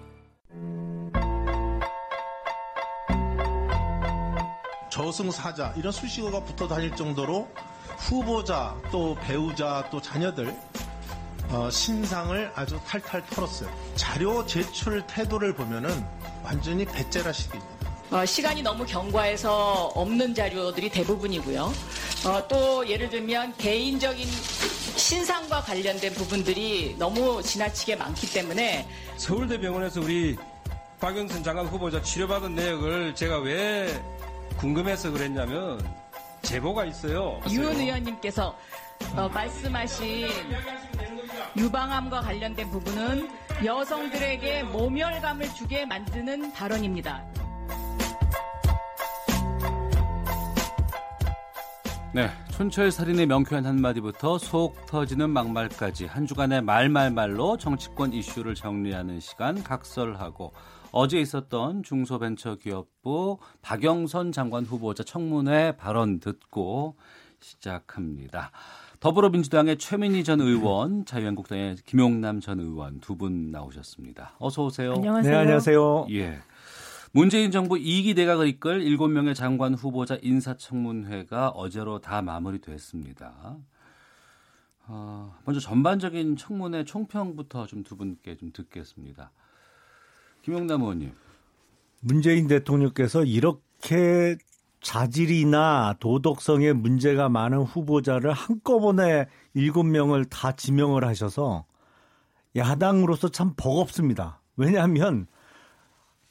저승사자 이런 수식어가 붙어 다닐 정도로 후보자 또 배우자 또 자녀들 신상을 아주 탈탈 털었어요. 자료 제출 태도를 보면은 완전히 배째라 시기입니다. 시간이 너무 경과해서 없는 자료들이 대부분이고요. 또 예를 들면 개인적인 신상과 관련된 부분들이 너무 지나치게 많기 때문에 서울대병원에서 우리 박영선 장관 후보자 치료받은 내역을 제가 왜 궁금해서 그랬냐면 제보가 있어요. 유은 의원님께서 말씀하신 유방암과 관련된 부분은 여성들에게 모멸감을 주게 만드는 발언입니다. 네, 촌철살인의 명쾌한 한마디부터 속 터지는 막말까지 한 주간의 말말말로 정치권 이슈를 정리하는 시간 각설하고, 어제 있었던 중소벤처기업부 박영선 장관 후보자 청문회 발언 듣고 시작합니다. 더불어민주당의 최민희 전 의원, 자유한국당의 김용남 전 의원 두 분 나오셨습니다. 어서 오세요. 안녕하세요. 네, 안녕하세요. 예. 문재인 정부 2기 내각을 이끌 7명의 장관 후보자 인사청문회가 어제로 다 마무리됐습니다. 먼저 전반적인 청문회 총평부터 좀 두 분께 듣겠습니다. 김용남 의원님. 문재인 대통령께서 이렇게 자질이나 도덕성에 문제가 많은 후보자를 한꺼번에 7명을 다 지명을 하셔서 야당으로서 참 버겁습니다. 왜냐하면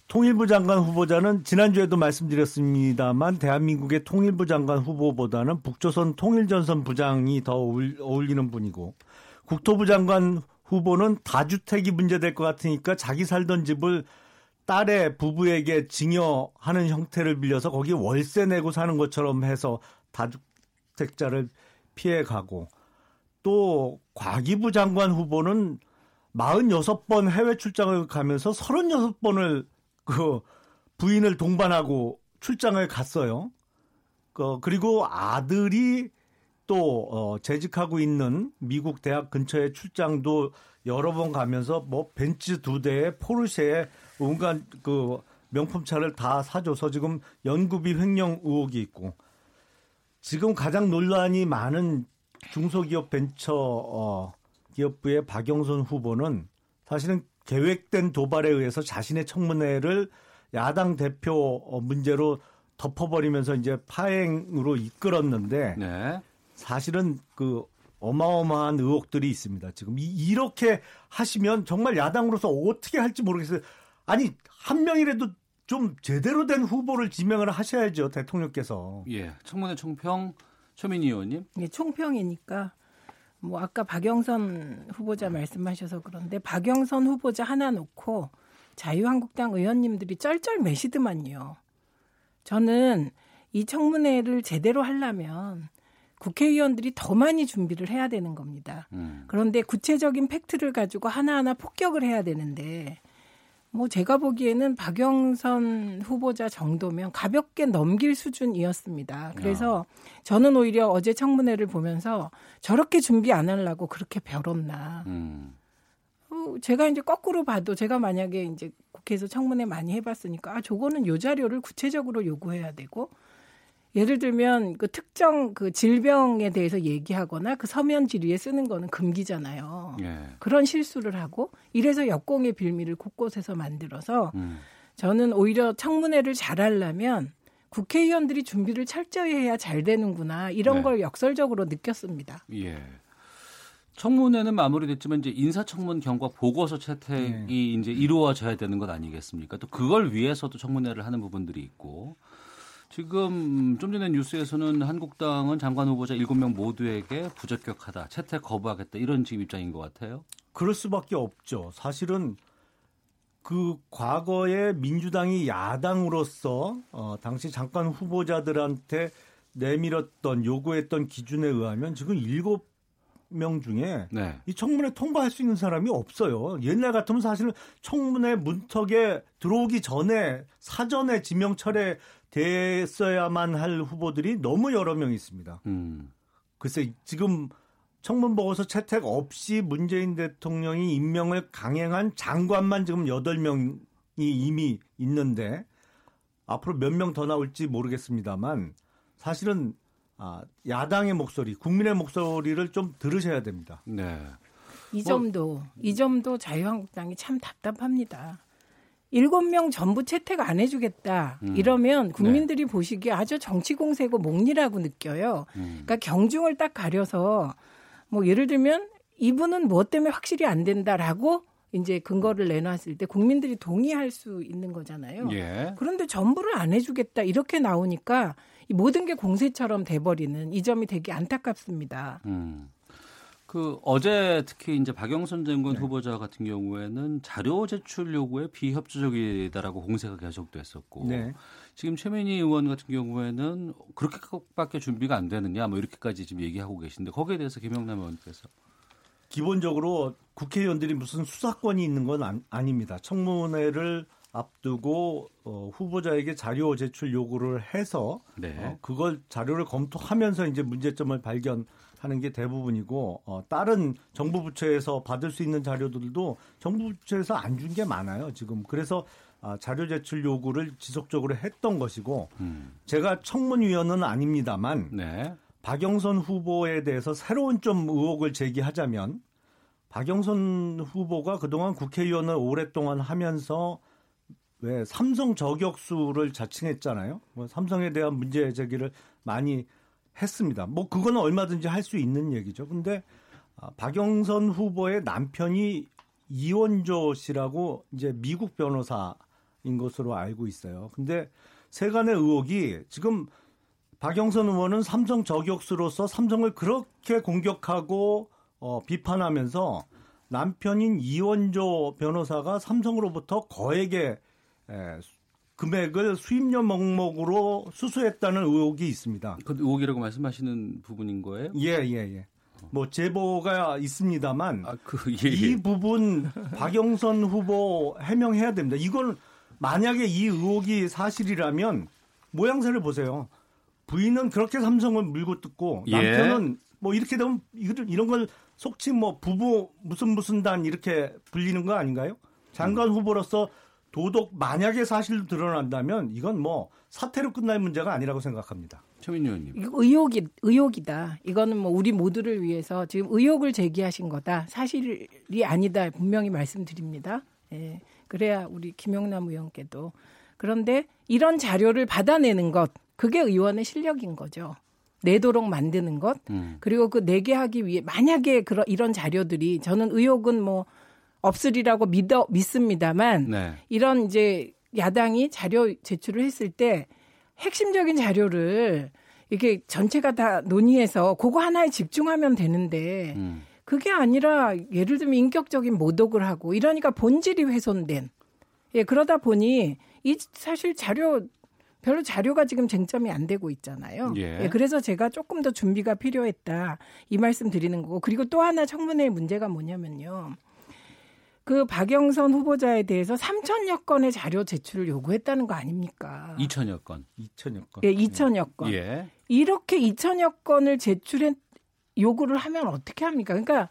통일부 장관 후보자는 지난주에도 말씀드렸습니다만 대한민국의 통일부 장관 후보보다는 북조선 통일전선 부장이 더 어울리는 분이고, 국토부 장관 후보는 다주택이 문제될 것 같으니까 자기 살던 집을 딸의 부부에게 증여하는 형태를 빌려서 거기 월세 내고 사는 것처럼 해서 다주택자를 피해가고, 또 과기부 장관 후보는 46번 해외 출장을 가면서 36번을 부인을 동반하고 출장을 갔어요. 그리고 아들이 또 재직하고 있는 미국 대학 근처에 출장도 여러 번 가면서 뭐 벤츠 2대에 포르쉐에 온갖 그 명품차를 다 사줘서 지금 연구비 횡령 의혹이 있고, 지금 가장 논란이 많은 중소기업 벤처 기업부의 박영선 후보는 사실은 계획된 도발에 의해서 자신의 청문회를 야당 대표 문제로 덮어버리면서 이제 파행으로 이끌었는데, 네. 사실은 그 어마어마한 의혹들이 있습니다. 지금 이렇게 하시면 정말 야당으로서 어떻게 할지 모르겠어요. 아니, 한 명이라도 좀 제대로 된 후보를 지명을 하셔야죠, 대통령께서. 예, 청문회 총평 최민희 의원님. 예, 총평이니까 뭐 아까 박영선 후보자 말씀하셔서 그런데 박영선 후보자 하나 놓고 자유한국당 의원님들이 쩔쩔매시더만요. 저는 이 청문회를 제대로 하려면 국회의원들이 더 많이 준비를 해야 되는 겁니다. 그런데 구체적인 팩트를 가지고 하나하나 폭격을 해야 되는데, 뭐 제가 보기에는 박영선 후보자 정도면 가볍게 넘길 수준이었습니다. 그래서 저는 오히려 어제 청문회를 보면서 저렇게 준비 안 하려고 그렇게 벼렀나. 제가 이제 거꾸로 봐도, 제가 만약에 이제 국회에서 청문회 많이 해봤으니까, 아, 저거는 요 자료를 구체적으로 요구해야 되고, 예를 들면 그 특정 그 질병에 대해서 얘기하거나 그 서면 질의에 쓰는 거는 금기잖아요. 예. 그런 실수를 하고, 이래서 역공의 빌미를 곳곳에서 만들어서 저는 오히려 청문회를 잘 하려면 국회의원들이 준비를 철저히 해야 잘 되는구나, 이런 네. 걸 역설적으로 느꼈습니다. 예. 청문회는 마무리됐지만 이제 인사청문 경과 보고서 채택이 이제 이루어져야 되는 것 아니겠습니까? 또 그걸 위해서도 청문회를 하는 부분들이 있고, 지금 좀 전에 뉴스에서는 한국당은 장관 후보자 7명 모두에게 부적격하다, 채택 거부하겠다, 이런 지금 입장인 것 같아요. 그럴 수밖에 없죠. 사실은 그 과거에 민주당이 야당으로서 당시 장관 후보자들한테 내밀었던, 요구했던 기준에 의하면 지금 7명 중에 네. 이 청문회 통과할 수 있는 사람이 없어요. 옛날 같으면 사실은 청문회 문턱에 들어오기 전에 사전에 지명 철회 됐어야만 할 후보들이 너무 여러 명 있습니다. 글쎄, 지금 청문보고서 채택 없이 문재인 대통령이 임명을 강행한 장관만 지금 8명이 이미 있는데, 앞으로 몇 명 더 나올지 모르겠습니다만, 사실은 야당의 목소리, 국민의 목소리를 좀 들으셔야 됩니다. 네. 이 점도 자유한국당이 참 답답합니다. 7명 전부 채택 안 해주겠다. 이러면 국민들이 네. 보시기에 아주 정치 공세고 목리라고 느껴요. 그러니까 경중을 딱 가려서, 뭐 예를 들면 이분은 무엇 때문에 확실히 안 된다라고 이제 근거를 내놨을 때 국민들이 동의할 수 있는 거잖아요. 예. 그런데 전부를 안 해주겠다 이렇게 나오니까 이 모든 게 공세처럼 돼버리는 이 점이 되게 안타깝습니다. 그 어제 특히 이제 박영선 장관 네. 후보자 같은 경우에는 자료 제출 요구에 비협조적이다라고 공세가 계속됐었고 네. 지금 최민희 의원 같은 경우에는 그렇게밖에 준비가 안 되느냐 뭐 이렇게까지 지금 얘기하고 계신데, 거기에 대해서 김영남 의원께서. 기본적으로 국회의원들이 무슨 수사권이 있는 건 아닙니다. 청문회를 앞두고 후보자에게 자료 제출 요구를 해서 네. 그걸 자료를 검토하면서 이제 문제점을 발견 하는 게 대부분이고, 다른 정부 부처에서 받을 수 있는 자료들도 정부 부처에서 안 준 게 많아요, 지금. 그래서 자료 제출 요구를 지속적으로 했던 것이고, 제가 청문위원은 아닙니다만 네. 박영선 후보에 대해서 새로운 좀 의혹을 제기하자면, 박영선 후보가 그동안 국회의원을 오랫동안 하면서 왜 삼성 저격수를 자칭했잖아요. 뭐 삼성에 대한 문제 제기를 많이 했습니다. 뭐 그거는 얼마든지 할 수 있는 얘기죠. 그런데 박영선 후보의 남편이 이원조 씨라고 이제 미국 변호사인 것으로 알고 있어요. 그런데 세간의 의혹이, 지금 박영선 의원은 삼성 저격수로서 삼성을 그렇게 공격하고 비판하면서 남편인 이원조 변호사가 삼성으로부터 거액의 금액을 수임료 명목으로 수수했다는 의혹이 있습니다. 그 의혹이라고 말씀하시는 부분인 거예요? 예. 뭐 제보가 있습니다만 이 부분 박영선 후보 해명해야 됩니다. 이건 만약에 이 의혹이 사실이라면 모양새를 보세요. 부인은 그렇게 삼성을 물고 뜯고 남편은 예. 뭐 이렇게 되면 이런 걸 속칭 뭐 부부 무슨 단 이렇게 불리는 거 아닌가요? 장관 후보로서 도덕 만약에 사실로 드러난다면 이건 뭐 사태로 끝날 문제가 아니라고 생각합니다. 최민희 의원님. 의혹이다. 이거는 뭐 우리 모두를 위해서 지금 의혹을 제기하신 거다. 사실이 아니다. 분명히 말씀드립니다. 예. 그래야 우리 김용남 의원께도. 그런데 이런 자료를 받아내는 것. 그게 의원의 실력인 거죠. 내도록 만드는 것. 그리고 그 내게 하기 위해 만약에 이런 자료들이 저는 의혹은 뭐 없으리라고 믿습니다만 네. 이런 이제 야당이 자료 제출을 했을 때 핵심적인 자료를 이게 전체가 다 논의해서 그거 하나에 집중하면 되는데 그게 아니라 예를 들면 인격적인 모독을 하고 이러니까 본질이 훼손된. 예, 그러다 보니 이 사실 별로 자료가 지금 쟁점이 안 되고 있잖아요. 예. 예, 그래서 제가 조금 더 준비가 필요했다. 이 말씀 드리는 거고. 그리고 또 하나 청문회의 문제가 뭐냐면요. 그 박영선 후보자에 대해서 3천여 건의 자료 제출을 요구했다는 거 아닙니까? 2천여 건. 2천여 건. 예. 이렇게 2천여 건을 요구를 하면 어떻게 합니까? 그러니까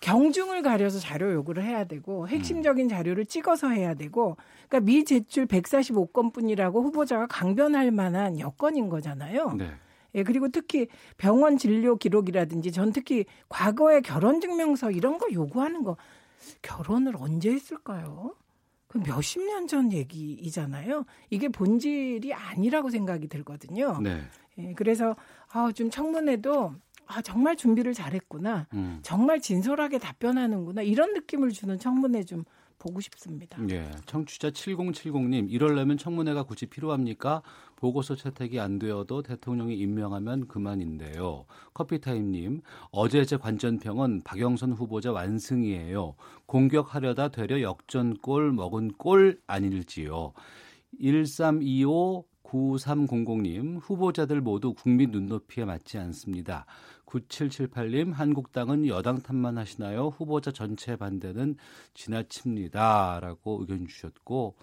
경중을 가려서 자료 요구를 해야 되고 핵심적인 자료를 찍어서 해야 되고 그러니까 미제출 145건뿐이라고 후보자가 강변할 만한 여건인 거잖아요. 네. 예, 그리고 특히 병원 진료 기록이라든지 전 특히 과거의 결혼증명서 이런 거 요구하는 거. 결혼을 언제 했을까요? 그 몇십 년 전 얘기이잖아요. 이게 본질이 아니라고 생각이 들거든요. 네. 예, 그래서 좀 청문회도 정말 준비를 잘했구나. 정말 진솔하게 답변하는구나. 이런 느낌을 주는 청문회 좀 보고 싶습니다. 예, 청취자 7070님. 이러려면 청문회가 굳이 필요합니까? 보고서 채택이 안 되어도 대통령이 임명하면 그만인데요. 커피타임님. 어제 제 관전평은 박영선 후보자 완승이에요. 공격하려다 되려 역전골 먹은 꼴 아닐지요. 13259300님. 후보자들 모두 국민 눈높이에 맞지 않습니다. 9778님, 한국당은 여당 탓만 하시나요? 후보자 전체 반대는 지나칩니다. 라고 의견 주셨고,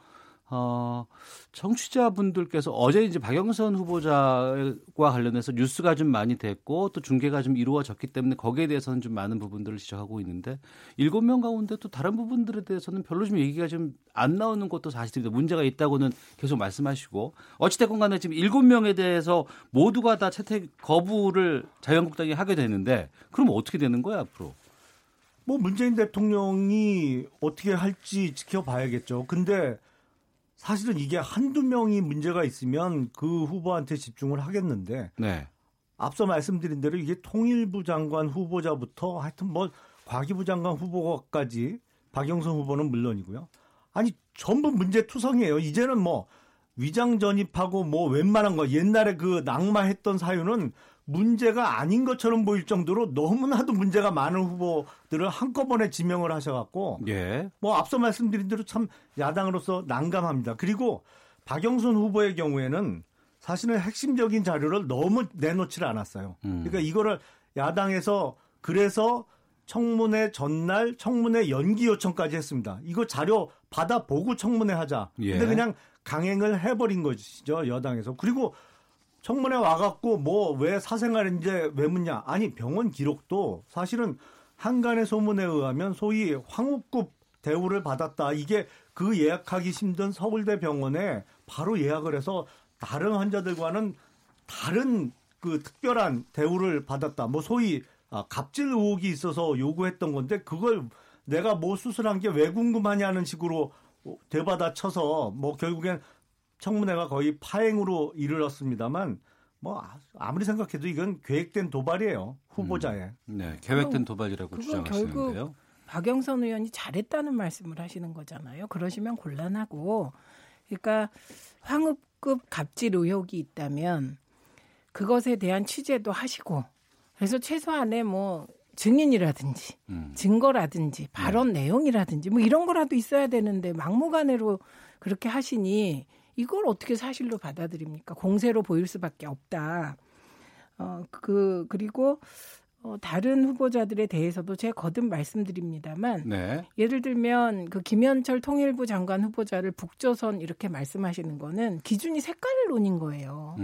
청취자분들께서 어제 이제 박영선 후보자와 관련해서 뉴스가 좀 많이 됐고, 또 중계가 좀 이루어졌기 때문에 거기에 대해서는 좀 많은 부분들을 지적하고 있는데, 7명 가운데 또 다른 부분들에 대해서는 별로 좀 얘기가 좀 안 나오는 것도 사실입니다. 문제가 있다고는 계속 말씀하시고, 어찌됐건 간에 지금 7명에 대해서 모두가 다 채택 거부를 자유한국당이 하게 되는데, 그럼 어떻게 되는 거야, 앞으로? 뭐 문재인 대통령이 어떻게 할지 지켜봐야겠죠. 근데, 사실은 이게 한두 명이 문제가 있으면 그 후보한테 집중을 하겠는데 네. 앞서 말씀드린 대로 이게 통일부 장관 후보자부터 하여튼 뭐 과기부 장관 후보까지 박영선 후보는 물론이고요. 아니 전부 문제투성이에요. 이제는 뭐 위장 전입하고 뭐 웬만한 거 옛날에 그 낙마했던 사유는 문제가 아닌 것처럼 보일 정도로 너무나도 문제가 많은 후보들을 한꺼번에 지명을 하셔갖고 예. 뭐 앞서 말씀드린 대로 참 야당으로서 난감합니다. 그리고 박영선 후보의 경우에는 사실은 핵심적인 자료를 너무 내놓지를 않았어요. 그러니까 이거를 야당에서 그래서 청문회 전날 청문회 연기 요청까지 했습니다. 이거 자료 받아보고 청문회 하자. 예. 근데 그냥 강행을 해버린 것이죠. 여당에서. 그리고 청문회 와갖고 뭐 왜 사생활 이제 왜 묻냐. 아니 병원 기록도 사실은 한간의 소문에 의하면 소위 황후급 대우를 받았다. 이게 그 예약하기 힘든 서울대 병원에 바로 예약을 해서 다른 환자들과는 다른 그 특별한 대우를 받았다. 뭐 소위 갑질 의혹이 있어서 요구했던 건데 그걸 내가 뭐 수술한 게 왜 궁금하냐는 식으로 되받아 쳐서 뭐 결국엔 청문회가 거의 파행으로 이르렀습니다만 뭐 아무리 생각해도 이건 계획된 도발이에요. 후보자의. 네, 계획된 도발이라고 주장하시는데요. 결국 박영선 의원이 잘했다는 말씀을 하시는 거잖아요. 그러시면 곤란하고 그러니까 황급급 갑질 의혹이 있다면 그것에 대한 취재도 하시고 그래서 최소한의 뭐 증인이라든지 증거라든지 발언 내용이라든지 뭐 이런 거라도 있어야 되는데 막무가내로 그렇게 하시니 이걸 어떻게 사실로 받아들입니까? 공세로 보일 수밖에 없다. 다른 후보자들에 대해서도 제가 거듭 말씀드립니다만 네. 예를 들면 그 김현철 통일부 장관 후보자를 북조선 이렇게 말씀하시는 거는 기준이 색깔론인 거예요.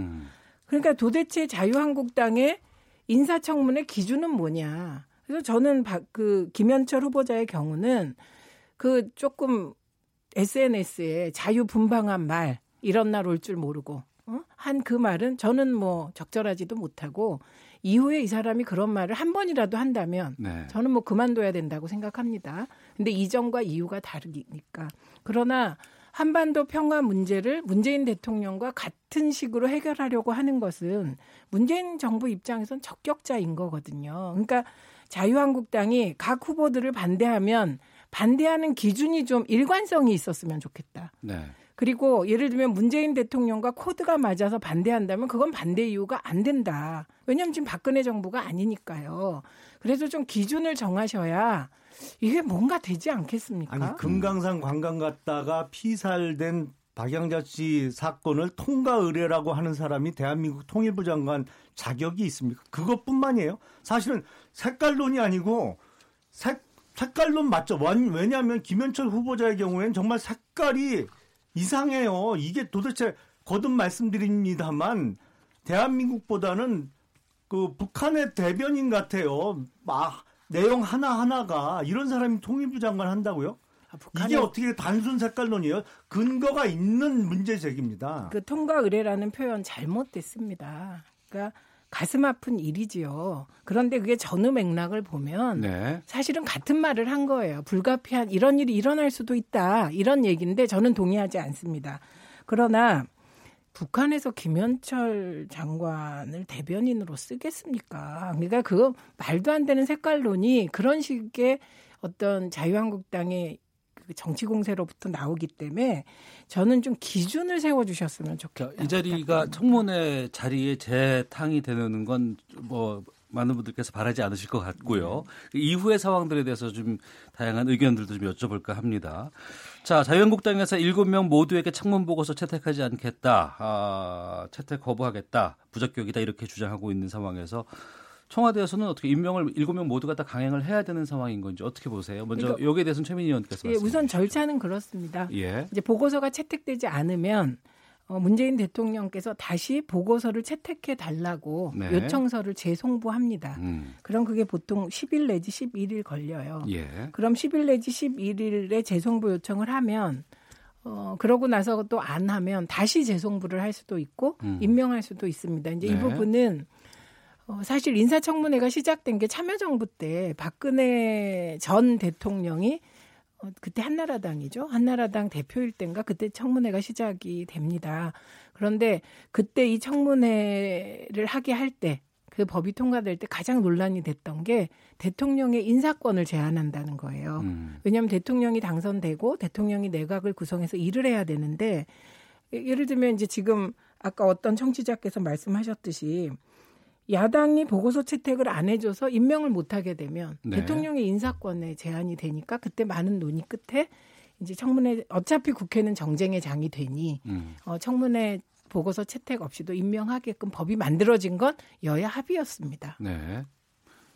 그러니까 도대체 자유한국당의 인사청문회 기준은 뭐냐. 그래서 저는 그 김현철 후보자의 경우는 그 조금 SNS에 자유분방한 말 이런 날 올 줄 모르고 한 그 말은 저는 뭐 적절하지도 못하고 이후에 이 사람이 그런 말을 한 번이라도 한다면 네. 저는 뭐 그만둬야 된다고 생각합니다. 근데 이전과 이후가 다르니까. 그러나 한반도 평화 문제를 문재인 대통령과 같은 식으로 해결하려고 하는 것은 문재인 정부 입장에선 적격자인 거거든요. 그러니까 자유한국당이 각 후보들을 반대하면 반대하는 기준이 좀 일관성이 있었으면 좋겠다. 네. 그리고 예를 들면 문재인 대통령과 코드가 맞아서 반대한다면 그건 반대 이유가 안 된다. 왜냐하면 지금 박근혜 정부가 아니니까요. 그래서 좀 기준을 정하셔야 이게 뭔가 되지 않겠습니까? 아니 금강산 관광 갔다가 피살된 박양자 씨 사건을 통과 의뢰라고 하는 사람이 대한민국 통일부 장관 자격이 있습니까? 그것뿐만이에요. 사실은 색깔론이 아니고 색깔론 맞죠. 왜냐하면 김현철 후보자의 경우에는 정말 색깔이 이상해요. 이게 도대체 거듭 말씀드립니다만 대한민국보다는 그 북한의 대변인 같아요. 막 내용 하나하나가 이런 사람이 통일부 장관 한다고요? 아, 이게 어떻게 단순 색깔론이에요? 근거가 있는 문제 제기입니다. 그 통과 의례라는 표현 잘못됐습니다. 그러니까 가슴 아픈 일이지요. 그런데 그게 전후 맥락을 보면 네. 사실은 같은 말을 한 거예요. 불가피한 이런 일이 일어날 수도 있다. 이런 얘기인데 저는 동의하지 않습니다. 그러나 북한에서 김현철 장관을 대변인으로 쓰겠습니까? 그러니까 그 말도 안 되는 색깔론이 그런 식의 어떤 자유한국당의 정치 공세로부터 나오기 때문에 저는 좀 기준을 세워주셨으면 좋겠다. 이 자리가 청문회 자리에 재탕이 되는 건 뭐 많은 분들께서 바라지 않으실 것 같고요. 이후의 상황들에 대해서 좀 다양한 의견들도 좀 여쭤볼까 합니다. 자, 자유한국당에서 7명 모두에게 청문 보고서 채택하지 않겠다, 채택 거부하겠다, 부적격이다 이렇게 주장하고 있는 상황에서 청와대에서는 어떻게 임명을 7명 모두가 다 강행을 해야 되는 상황인 건지 어떻게 보세요? 먼저 그러니까, 여기에 대해서는 최민희 의원께서 말씀해 주세요. 우선 절차는 그렇습니다. 예. 이제 보고서가 채택되지 않으면 문재인 대통령께서 다시 보고서를 채택해달라고 네. 요청서를 재송부합니다. 그럼 그게 보통 10일 내지 11일 걸려요. 예. 그럼 10일 내지 11일에 재송부 요청을 하면 그러고 나서 또 안 하면 다시 재송부를 할 수도 있고 임명할 수도 있습니다. 이제 네. 이 부분은 사실 인사청문회가 시작된 게 참여정부 때 박근혜 전 대통령이 그때 한나라당이죠. 한나라당 대표일 때인가 그때 청문회가 시작이 됩니다. 그런데 그때 이 청문회를 하게 할 때 그 법이 통과될 때 가장 논란이 됐던 게 대통령의 인사권을 제한한다는 거예요. 왜냐하면 대통령이 당선되고 대통령이 내각을 구성해서 일을 해야 되는데 예를 들면 이제 지금 아까 어떤 청취자께서 말씀하셨듯이 야당이 보고서 채택을 안 해줘서 임명을 못하게 되면 네. 대통령의 인사권에 제한이 되니까 그때 많은 논의 끝에 이제 청문회 어차피 국회는 정쟁의 장이 되니 청문회 보고서 채택 없이도 임명하게끔 법이 만들어진 건 여야 합의였습니다. 네.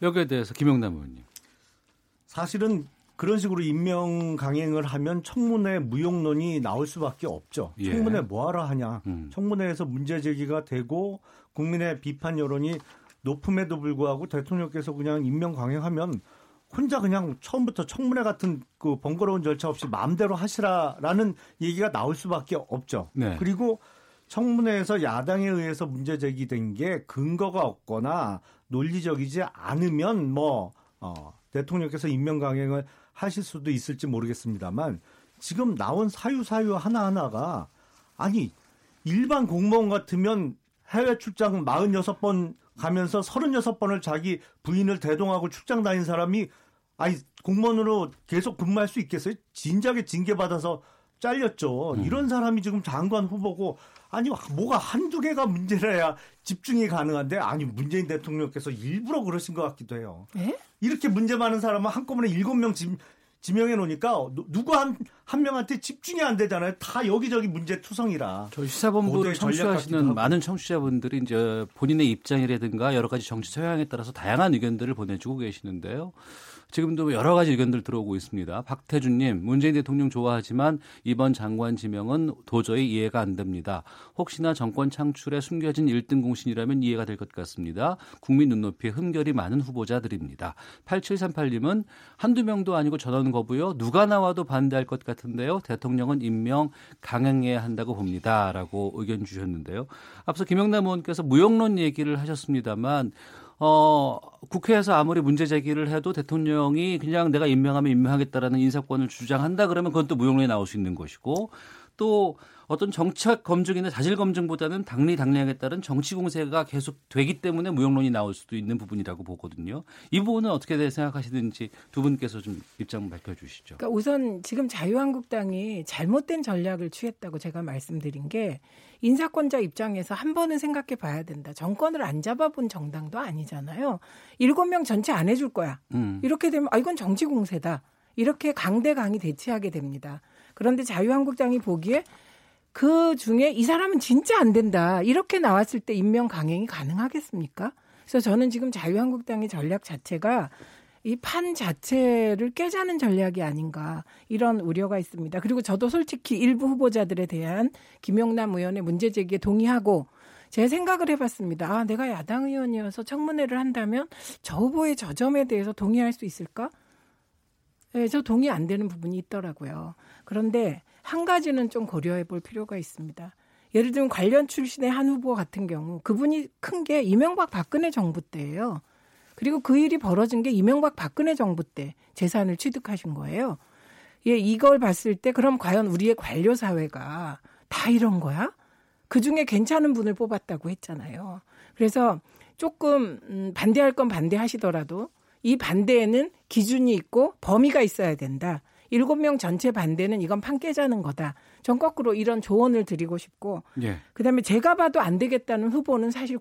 여기에 대해서 김영남 의원님. 사실은 그런 식으로 임명 강행을 하면 청문회 무용론이 나올 수밖에 없죠. 청문회 예. 뭐하러 하냐. 청문회에서 문제 제기가 되고 국민의 비판 여론이 높음에도 불구하고 대통령께서 그냥 임명 강행하면 혼자 그냥 처음부터 청문회 같은 그 번거로운 절차 없이 마음대로 하시라라는 얘기가 나올 수밖에 없죠. 네. 그리고 청문회에서 야당에 의해서 문제 제기된 게 근거가 없거나 논리적이지 않으면 뭐 대통령께서 임명 강행을 하실 수도 있을지 모르겠습니다만 지금 나온 사유 하나하나가 아니 일반 공무원 같으면 해외 출장 46번 가면서 36번을 자기 부인을 대동하고 출장 다닌 사람이 아니 공무원으로 계속 근무할 수 있겠어요? 진작에 징계받아서 잘렸죠. 이런 사람이 지금 장관 후보고 아니 뭐가 한두 개가 문제라야 집중이 가능한데 아니 문재인 대통령께서 일부러 그러신 것 같기도 해요. 에? 이렇게 문제 많은 사람은 한꺼번에 7명 지명해 놓으니까 누구 한 한 명한테 집중이 안 되잖아요. 다 여기저기 문제 투성이라. 저희 시사본부 청취하시는 많은 청취자분들이 이제 본인의 입장이라든가 여러 가지 정치 서양에 따라서 다양한 의견들을 보내주고 계시는데요. 지금도 여러 가지 의견들 들어오고 있습니다. 박태준님, 문재인 대통령 좋아하지만 이번 장관 지명은 도저히 이해가 안 됩니다. 혹시나 정권 창출에 숨겨진 1등 공신이라면 이해가 될 것 같습니다. 국민 눈높이에 흠결이 많은 후보자들입니다. 8738님은 한두 명도 아니고 전원 거부요. 누가 나와도 반대할 것 같은데요. 대통령은 임명 강행해야 한다고 봅니다. 라고 의견 주셨는데요. 앞서 김영남 의원께서 무용론 얘기를 하셨습니다만 국회에서 아무리 문제 제기를 해도 대통령이 그냥 내가 임명하면 임명하겠다라는 인사권을 주장한다 그러면 그건 또 무용론에 나올 수 있는 것이고 또 어떤 정책 검증이나 자질 검증보다는 당리당략에 따른 정치 공세가 계속 되기 때문에 무용론이 나올 수도 있는 부분이라고 보거든요. 이 부분은 어떻게 생각하시는지 두 분께서 좀 입장 밝혀주시죠. 그러니까 우선 지금 자유한국당이 잘못된 전략을 취했다고 제가 말씀드린 게 인사권자 입장에서 한 번은 생각해 봐야 된다. 정권을 안 잡아본 정당도 아니잖아요. 7명 전체 안 해줄 거야. 이렇게 되면 이건 정치 공세다. 이렇게 강대강이 대치하게 됩니다. 그런데 자유한국당이 보기에 그 중에 이 사람은 진짜 안 된다. 이렇게 나왔을 때 임명 강행이 가능하겠습니까? 그래서 저는 지금 자유한국당의 전략 자체가 이 판 자체를 깨자는 전략이 아닌가 이런 우려가 있습니다. 그리고 저도 솔직히 일부 후보자들에 대한 김용남 의원의 문제 제기에 동의하고 제 생각을 해봤습니다. 아, 내가 야당 의원이어서 청문회를 한다면 저 후보의 저 점에 대해서 동의할 수 있을까? 네, 저 동의 안 되는 부분이 있더라고요. 그런데 한 가지는 좀 고려해 볼 필요가 있습니다. 예를 들면 관련 출신의 한 후보 같은 경우 그분이 큰 게 이명박 박근혜 정부 때예요. 그리고 그 일이 벌어진 게 이명박 박근혜 정부 때 재산을 취득하신 거예요. 예, 이걸 봤을 때 그럼 과연 우리의 관료사회가 다 이런 거야? 그중에 괜찮은 분을 뽑았다고 했잖아요. 그래서 조금 반대할 건 반대하시더라도 이 반대에는 기준이 있고 범위가 있어야 된다. 7명 전체 반대는 이건 판 깨자는 거다. 전 거꾸로 이런 조언을 드리고 싶고 예. 그다음에 제가 봐도 안 되겠다는 후보는 사실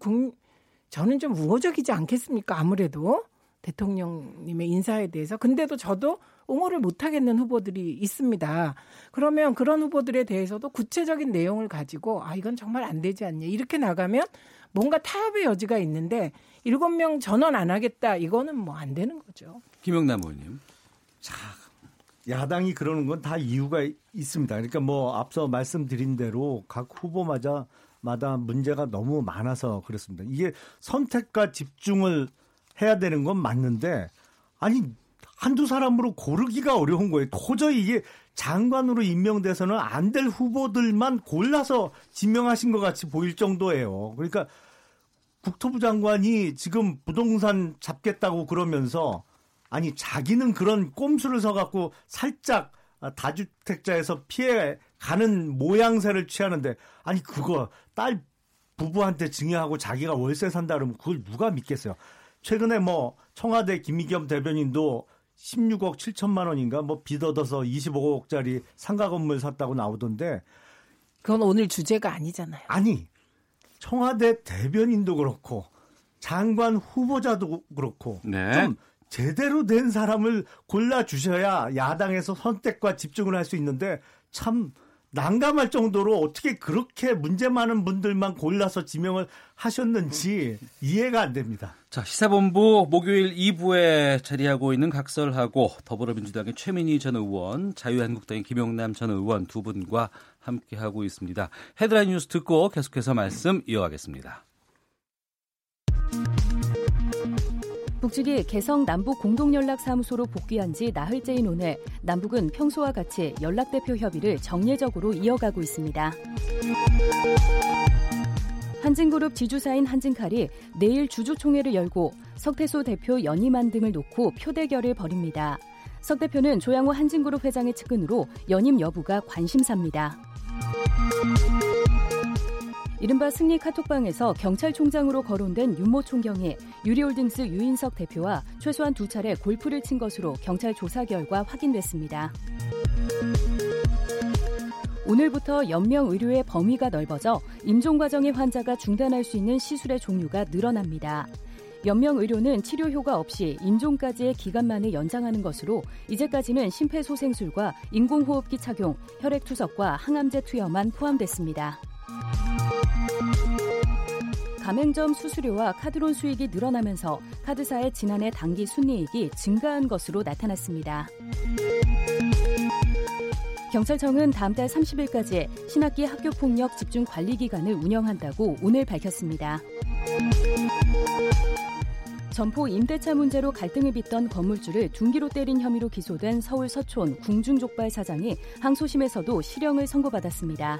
저는 좀 우호적이지 않겠습니까? 아무래도 대통령님의 인사에 대해서. 근데도 저도 옹호를 못하겠는 후보들이 있습니다. 그러면 그런 후보들에 대해서도 구체적인 내용을 가지고 아 이건 정말 안 되지 않냐. 이렇게 나가면 뭔가 타협의 여지가 있는데 7명 전원 안 하겠다. 이거는 뭐 안 되는 거죠. 김영남 의원님. 자. 야당이 그러는 건 다 이유가 있습니다. 그러니까 뭐 앞서 말씀드린 대로 각 후보마다 문제가 너무 많아서 그렇습니다. 이게 선택과 집중을 해야 되는 건 맞는데 아니 한두 사람으로 고르기가 어려운 거예요. 도저히 이게 장관으로 임명돼서는 안 될 후보들만 골라서 지명하신 것 같이 보일 정도예요. 그러니까 국토부 장관이 지금 부동산 잡겠다고 그러면서 아니 자기는 그런 꼼수를 서갖고 살짝 다주택자에서 피해가는 모양새를 취하는데 아니 그거 딸 부부한테 증여하고 자기가 월세 산다 그러면 그걸 누가 믿겠어요. 최근에 뭐 청와대 김의겸 대변인도 16억 7천만 원인가 뭐 빚 얻어서 25억짜리 상가 건물 샀다고 나오던데 그건 오늘 주제가 아니잖아요. 아니 청와대 대변인도 그렇고 장관 후보자도 그렇고 네. 좀 제대로 된 사람을 골라주셔야 야당에서 선택과 집중을 할 수 있는데 참 난감할 정도로 어떻게 그렇게 문제 많은 분들만 골라서 지명을 하셨는지 이해가 안 됩니다. 자, 시사본부 목요일 2부에 자리하고 있는 각설하고 더불어민주당의 최민희 전 의원, 자유한국당의 김영남 전 의원 두 분과 함께하고 있습니다. 헤드라인 뉴스 듣고 계속해서 말씀 이어가겠습니다. 북측이 개성 남북 공동연락사무소로 복귀한 지 나흘째인 오늘 남북은 평소와 같이 연락대표 협의를 정례적으로 이어가고 있습니다. 한진그룹 지주사인 한진칼이 내일 주주총회를 열고 석태소 대표 연임안 등을 놓고 표대결을 벌입니다. 석 대표는 조양호 한진그룹 회장의 측근으로 연임 여부가 관심사입니다. 이른바 승리 카톡방에서 경찰총장으로 거론된 윤모 총경이 유리홀딩스 유인석 대표와 최소한 2차례 골프를 친 것으로 경찰 조사 결과 확인됐습니다. 오늘부터 연명의료의 범위가 넓어져 임종 과정의 환자가 중단할 수 있는 시술의 종류가 늘어납니다. 연명 의료는 치료 효과 없이 임종까지의 기간만을 연장하는 것으로 이제까지는 심폐소생술과 인공호흡기 착용, 혈액투석과 항암제 투여만 포함됐습니다. 가맹점 수수료와 카드론 수익이 늘어나면서 카드사의 지난해 당기 순이익이 증가한 것으로 나타났습니다. 경찰청은 다음 달 30일까지 신학기 학교폭력 집중관리기간을 운영한다고 오늘 밝혔습니다. 점포 임대차 문제로 갈등을 빚던 건물주를 둔기로 때린 혐의로 기소된 서울 서촌 궁중족발 사장이 항소심에서도 실형을 선고받았습니다.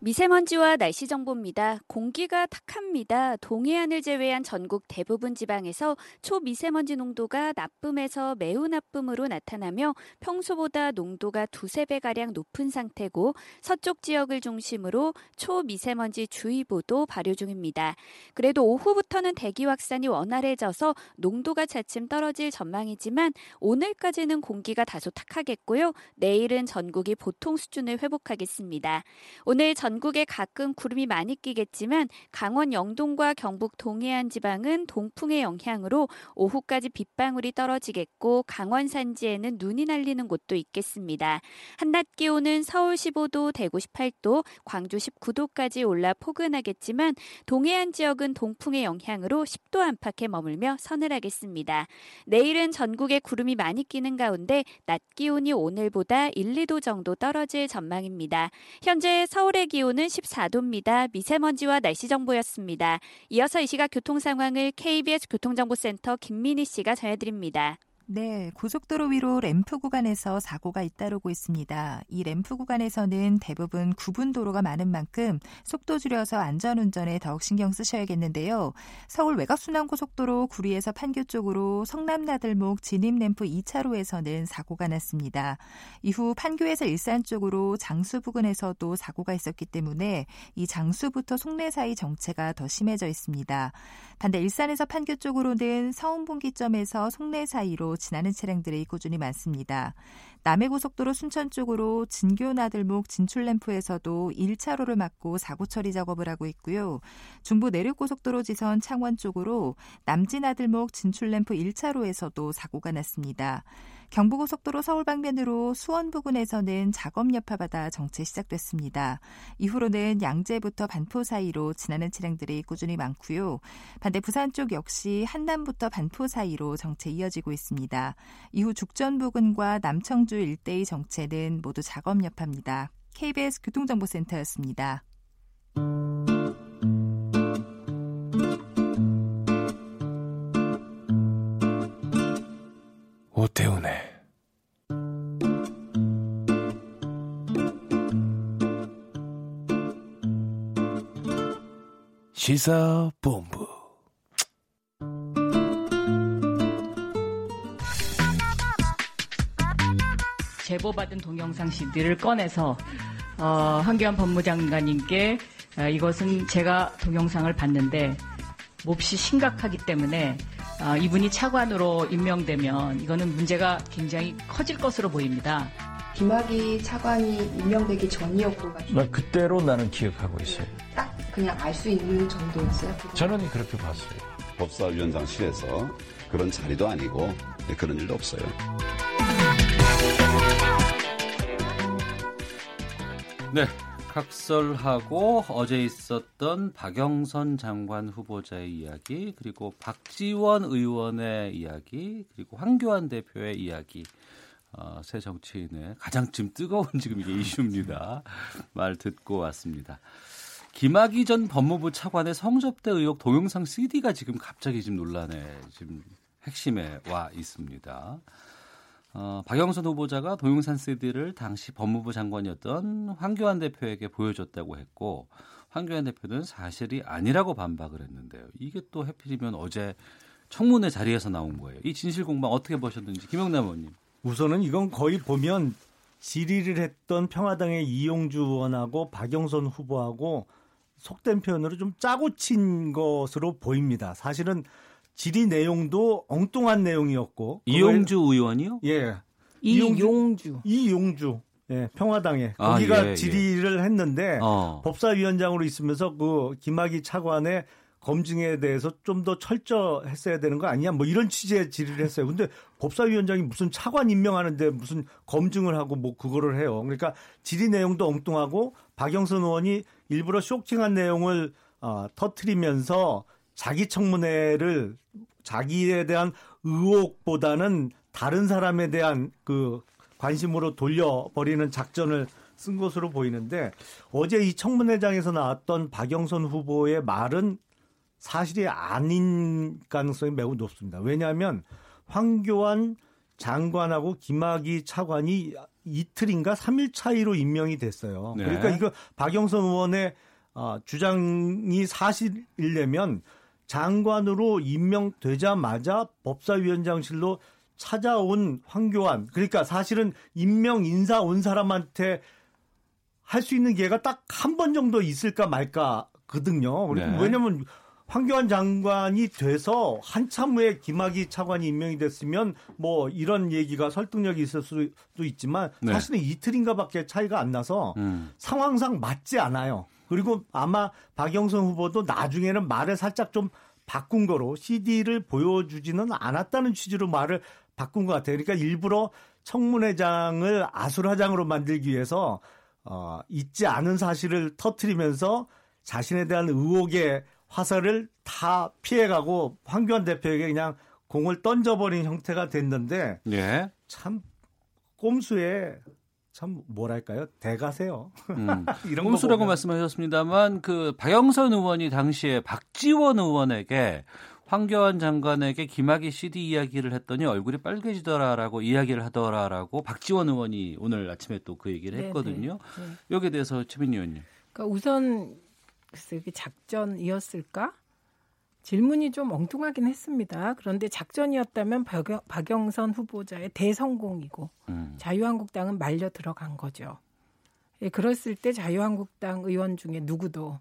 미세먼지와 날씨 정보입니다. 공기가 탁합니다. 동해안을 제외한 전국 대부분 지방에서 초미세먼지 농도가 나쁨에서 매우 나쁨으로 나타나며 평소보다 농도가 2~3배가량 높은 상태고 서쪽 지역을 중심으로 초미세먼지 주의보도 발효 중입니다. 그래도 오후부터는 대기 확산이 원활해져서 농도가 차츰 떨어질 전망이지만 오늘까지는 공기가 다소 탁하겠고요. 내일은 전국이 보통 수준을 회복하겠습니다. 오늘 전국에 가끔 구름이 많이 끼겠지만 강원 영동과 경북 동해안 지방은 동풍의 영향으로 오후까지 빗방울이 떨어지겠고 강원 산지에는 눈이 날리는 곳도 있겠습니다. 한낮 기온은 서울 15도, 대구 18도, 광주 19도까지 올라 포근하겠지만 동해안 지역은 동풍의 영향으로 10도 안팎에 머물며 서늘하겠습니다. 내일은 전국에 구름이 많이 끼는 가운데 낮 기온이 오늘보다 1~2도 정도 떨어질 전망입니다. 현재 서울의 기온은 14도입니다. 미세먼지와 날씨 정보였습니다. 이어서 이 시각 교통 상황을 KBS 교통정보센터 김민희 씨가 전해드립니다. 네, 고속도로 위로 램프 구간에서 사고가 잇따르고 있습니다. 이 램프 구간에서는 대부분 구분 도로가 많은 만큼 속도 줄여서 안전운전에 더욱 신경 쓰셔야겠는데요. 서울 외곽순환고속도로 구리에서 판교 쪽으로 성남나들목 진입램프 2차로에서는 사고가 났습니다. 이후 판교에서 일산 쪽으로 장수 부근에서도 사고가 있었기 때문에 이 장수부터 송내 사이 정체가 더 심해져 있습니다. 반대 일산에서 판교 쪽으로는 서운분기점에서 송내 사이로 지나는 차량들이 꾸준히 많습니다. 남해고속도로 순천 쪽으로 진교나들목 진출램프에서도 1차로를 막고 사고 처리 작업을 하고 있고요. 중부 내륙고속도로 지선 창원 쪽으로 남진나들목 진출램프 1차로에서도 사고가 났습니다. 경부고속도로 서울 방면으로 수원 부근에서는 작업 여파받아 정체 시작됐습니다. 이후로는 양재부터 반포 사이로 지나는 차량들이 꾸준히 많고요. 반대 부산 쪽 역시 한남부터 반포 사이로 정체 이어지고 있습니다. 이후 죽전 부근과 남청주 일대의 정체는 모두 작업 여파입니다. KBS 교통정보센터였습니다. 오태훈의 시사본부. 제보받은 동영상 CD를 꺼내서 황교안 법무장관님께 이것은 제가 동영상을 봤는데 몹시 심각하기 때문에 이분이 차관으로 임명되면 이거는 문제가 굉장히 커질 것으로 보입니다. 김학의 차관이 임명되기 전이었고 나 그때로 나는 기억하고 있어요. 딱 그냥 알 수 있는 정도였어요. 저는 그렇게 봤어요. 법사위원장실에서 그런 자리도 아니고 그런 일도 없어요. 네, 각설하고 어제 있었던 박영선 장관 후보자의 이야기, 그리고 박지원 의원의 이야기, 그리고 황교안 대표의 이야기, 새 정치인의 가장 지금 뜨거운 지금 이게 이슈입니다. 말 듣고 왔습니다. 김학의 전 법무부 차관의 성접대 의혹 동영상 CD가 지금 갑자기 지금 논란에 지금 핵심에 와 있습니다. 박영선 후보자가 동영상 CD를 당시 법무부 장관이었던 황교안 대표에게 보여줬다고 했고 황교안 대표는 사실이 아니라고 반박을 했는데요. 이게 또 해필이면 어제 청문회 자리에서 나온 거예요. 이 진실 공방 어떻게 보셨는지 김영남 의원님. 우선은 이건 거의 보면 질의를 했던 평화당의 이용주 의원하고 박영선 후보하고 속된 표현으로 좀 짜고 친 것으로 보입니다. 사실은 질의 내용도 엉뚱한 내용이었고 이용주 의원이요? 예. 이용주. 예, 평화당에 거기가 아, 예, 질의를 했는데 법사위원장으로 있으면서 그 김학의 차관의 검증에 대해서 좀 더 철저했어야 되는 거 아니냐 뭐 이런 취지의 질의를 했어요. 근데 법사위원장이 무슨 차관 임명하는데 무슨 검증을 하고 뭐 그거를 해요. 그러니까 질의 내용도 엉뚱하고 박영선 의원이 일부러 쇼킹한 내용을 터뜨리면서 자기 청문회를 자기에 대한 의혹보다는 다른 사람에 대한 그 관심으로 돌려버리는 작전을 쓴 것으로 보이는데 어제 이 청문회장에서 나왔던 박영선 후보의 말은 사실이 아닌 가능성이 매우 높습니다. 왜냐하면 황교안 장관하고 김학의 차관이 이틀인가 3일 차이로 임명이 됐어요. 네. 그러니까 이거 박영선 의원의 주장이 사실이려면 장관으로 임명되자마자 법사위원장실로 찾아온 황교안, 그러니까 사실은 임명 인사 온 사람한테 할 수 있는 기회가 딱 한 번 정도 있을까 말까거든요. 네. 왜냐하면 황교안 장관이 돼서 한참 후에 김학의 차관이 임명이 됐으면 뭐 이런 얘기가 설득력이 있을 수도 있지만 사실은 네. 이틀인가밖에 차이가 안 나서 상황상 맞지 않아요. 그리고 아마 박영선 후보도 나중에는 말을 살짝 좀 바꾼 거로 CD를 보여주지는 않았다는 취지로 말을 바꾼 것 같아요. 그러니까 일부러 청문회장을 아수라장으로 만들기 위해서 있지 않은 사실을 터뜨리면서 자신에 대한 의혹의 화살을 다 피해가고 황교안 대표에게 그냥 공을 던져버린 형태가 됐는데 예. 참 꼼수에 참 뭐랄까요? 대가세요. 이런 꼼수라고 말씀하셨습니다만 그 박영선 의원이 당시에 박지원 의원에게 황교안 장관에게 김학의 CD 이야기를 했더니 얼굴이 빨개지더라라고 이야기를 하더라라고 박지원 의원이 오늘 아침에 또 그 얘기를 했거든요. 네네. 여기에 대해서 최민희 의원님. 그러니까 우선 글쎄 이게 작전이었을까? 질문이 좀 엉뚱하긴 했습니다. 그런데 작전이었다면 박영선 후보자의 대성공이고 자유한국당은 말려 들어간 거죠. 예, 그랬을 때 자유한국당 의원 중에 누구도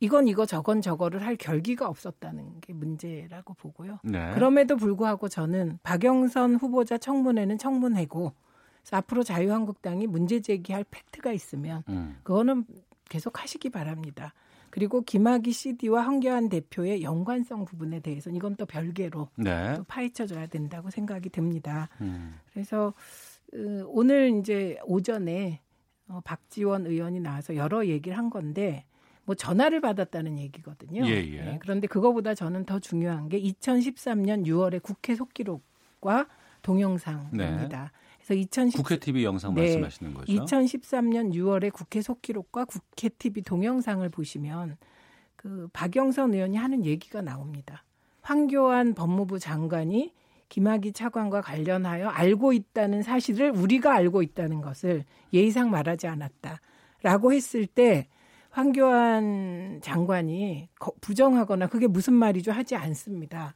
이건 이거 저건 저거를 할 결기가 없었다는 게 문제라고 보고요. 네. 그럼에도 불구하고 저는 박영선 후보자 청문회는 청문회고 앞으로 자유한국당이 문제 제기할 팩트가 있으면 그거는 계속 하시기 바랍니다. 그리고 김학의 CD와 황교안 대표의 연관성 부분에 대해서는 이건 또 별개로 네. 또 파헤쳐줘야 된다고 생각이 듭니다. 그래서 오늘 이제 오전에 박지원 의원이 나와서 여러 얘기를 한 건데 뭐 전화를 받았다는 얘기거든요. 예, 예. 네, 그런데 그거보다 저는 더 중요한 게 2013년 6월의 국회 속기록과 동영상입니다. 네. 그래서 국회 TV 영상 말씀하시는 거죠? 2013년 6월에 국회 속기록과 국회 TV 동영상을 보시면 그 박영선 의원이 하는 얘기가 나옵니다. 황교안 법무부 장관이 김학의 차관과 관련하여 알고 있다는 사실을 우리가 알고 있다는 것을 예의상 말하지 않았다라고 했을 때 황교안 장관이 부정하거나 그게 무슨 말이죠 하지 않습니다.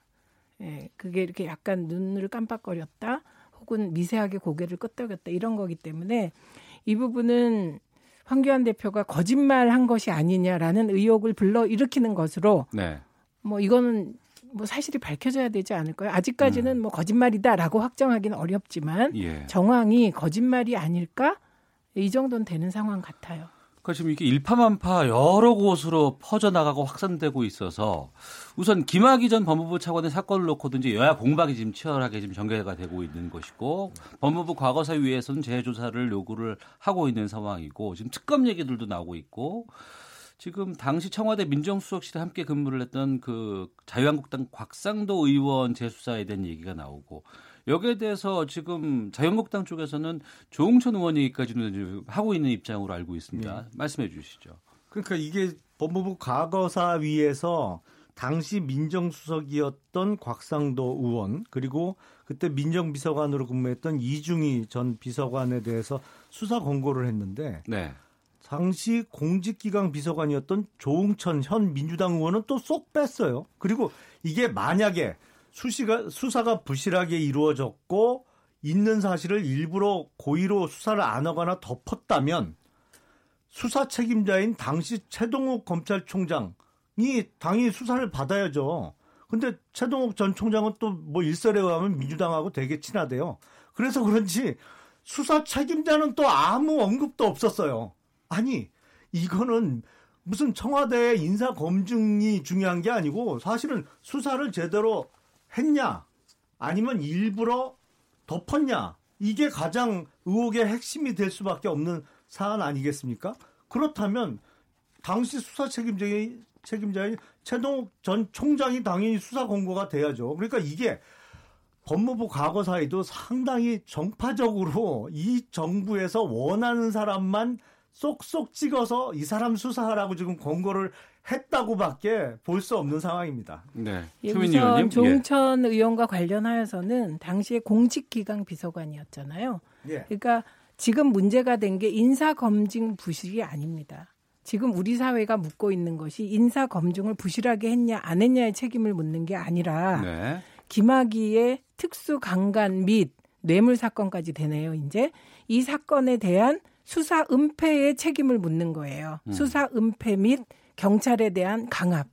예, 그게 이렇게 약간 눈을 깜빡거렸다. 혹은 미세하게 고개를 끄덕였다 이런 거기 때문에 이 부분은 황교안 대표가 거짓말한 것이 아니냐라는 의혹을 불러일으키는 것으로 네. 뭐 이거는 뭐 사실이 밝혀져야 되지 않을까요? 아직까지는 뭐 거짓말이다라고 확정하기는 어렵지만 예. 정황이 거짓말이 아닐까? 이 정도는 되는 상황 같아요. 그러니까 지금 이게 일파만파 여러 곳으로 퍼져나가고 확산되고 있어서 우선 김학의 전 법무부 차관의 사건을 놓고든지 여야 공방이 지금 치열하게 지금 전개가 되고 있는 것이고 법무부 과거사위에서는 재조사를 요구를 하고 있는 상황이고 지금 특검 얘기들도 나오고 있고 지금 당시 청와대 민정수석실에 함께 근무를 했던 그 자유한국당 곽상도 의원 재수사에 대한 얘기가 나오고 여기에 대해서 지금 자유한국당 쪽에서는 조응천 의원 얘기까지는 하고 있는 입장으로 알고 있습니다. 네. 말씀해 주시죠. 그러니까 이게 법무부 과거사위에서 당시 민정수석이었던 곽상도 의원 그리고 그때 민정비서관으로 근무했던 이중희 전 비서관에 대해서 수사 권고를 했는데 네. 당시 공직기강 비서관이었던 조응천 현 민주당 의원은 또 쏙 뺐어요. 그리고 이게 만약에 수사가 부실하게 이루어졌고 있는 사실을 일부러 고의로 수사를 안 하거나 덮었다면 수사 책임자인 당시 최동욱 검찰총장이 당연히 수사를 받아야죠. 근데 최동욱 전 총장은 또 뭐 일설에 의하면 민주당하고 되게 친하대요. 그래서 그런지 수사 책임자는 또 아무 언급도 없었어요. 아니, 이거는 무슨 청와대의 인사 검증이 중요한 게 아니고 사실은 수사를 제대로 했냐 아니면 일부러 덮었냐, 이게 가장 의혹의 핵심이 될 수밖에 없는 사안 아니겠습니까? 그렇다면 당시 수사 책임자인 최동욱 전 총장이 당연히 수사 권고가 돼야죠. 그러니까 이게 법무부 과거 사이도 상당히 정파적으로 이 정부에서 원하는 사람만 쏙쏙 찍어서 이 사람 수사하라고 지금 권고를 했다고밖에 볼 수 없는 상황입니다. 네, 우선 의원님. 종천 의원과 관련하여서는 당시에 공직기강 비서관이었잖아요. 예. 그러니까 지금 문제가 된 게 인사검증 부실이 아닙니다. 지금 우리 사회가 묻고 있는 것이 인사검증을 부실하게 했냐 안 했냐의 책임을 묻는 게 아니라 네. 김학의의 특수강간 및 뇌물사건까지 되네요. 이제 이 사건에 대한 수사 은폐의 책임을 묻는 거예요. 수사 은폐 및 경찰에 대한 강압.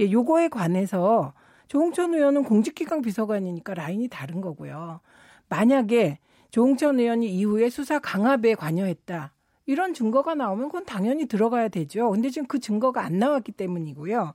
예, 요거에 관해서 조홍천 의원은 공직기강 비서관이니까 라인이 다른 거고요. 만약에 조홍천 의원이 이후에 수사 강압에 관여했다. 이런 증거가 나오면 그건 당연히 들어가야 되죠. 근데 지금 그 증거가 안 나왔기 때문이고요.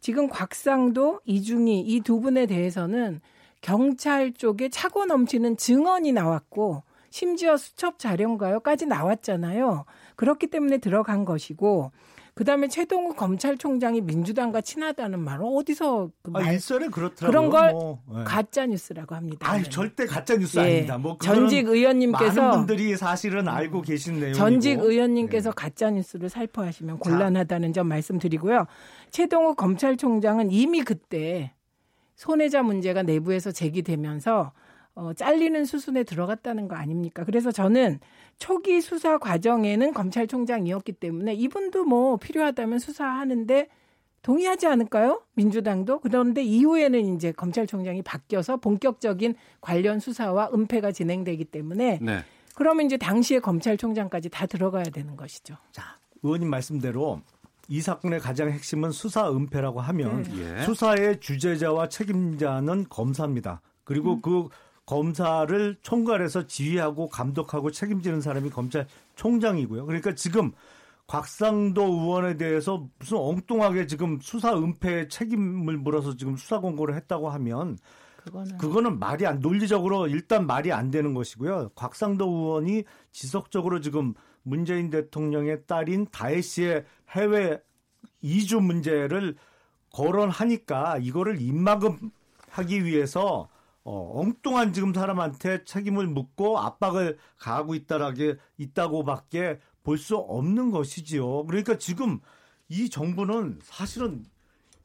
지금 곽상도, 이중희 이 두 분에 대해서는 경찰 쪽에 차고 넘치는 증언이 나왔고 심지어 수첩 자료인가요까지 나왔잖아요. 그렇기 때문에 들어간 것이고 그다음에 최동욱 검찰총장이 민주당과 친하다는 말은 어디서 일설에 그렇더라고요. 그런 걸 네. 가짜뉴스라고 합니다. 아니, 절대 가짜뉴스 예. 아닙니다. 뭐 전직 의원님께서 많은 분들이 사실은 알고 계신 내용이고 전직 의원님께서 네. 가짜뉴스를 살포하시면 곤란하다는 점 말씀드리고요. 최동욱 검찰총장은 이미 그때 손해자 문제가 내부에서 제기되면서 잘리는 수순에 들어갔다는 거 아닙니까? 그래서 저는 초기 수사 과정에는 검찰총장이었기 때문에 이분도 뭐 필요하다면 수사하는데 동의하지 않을까요? 민주당도. 그런데 이후에는 이제 검찰총장이 바뀌어서 본격적인 관련 수사와 은폐가 진행되기 때문에 네. 그러면 이제 당시의 검찰총장까지 다 들어가야 되는 것이죠. 자, 의원님 말씀대로 이 사건의 가장 핵심은 수사 은폐라고 하면 네. 수사의 주재자와 책임자는 검사입니다. 그리고 그 검사를 총괄해서 지휘하고 감독하고 책임지는 사람이 검찰총장이고요. 그러니까 지금 곽상도 의원에 대해서 무슨 엉뚱하게 지금 수사 은폐 책임을 물어서 지금 수사 권고를 했다고 하면 그거는 말이 안, 논리적으로 일단 말이 안 되는 것이고요. 곽상도 의원이 지속적으로 지금 문재인 대통령의 딸인 다혜 씨의 해외 이주 문제를 거론하니까 이거를 입막음하기 위해서 엉뚱한 지금 사람한테 책임을 묻고 압박을 가하고 있다고밖에 볼 수 없는 것이지요. 그러니까 지금 이 정부는 사실은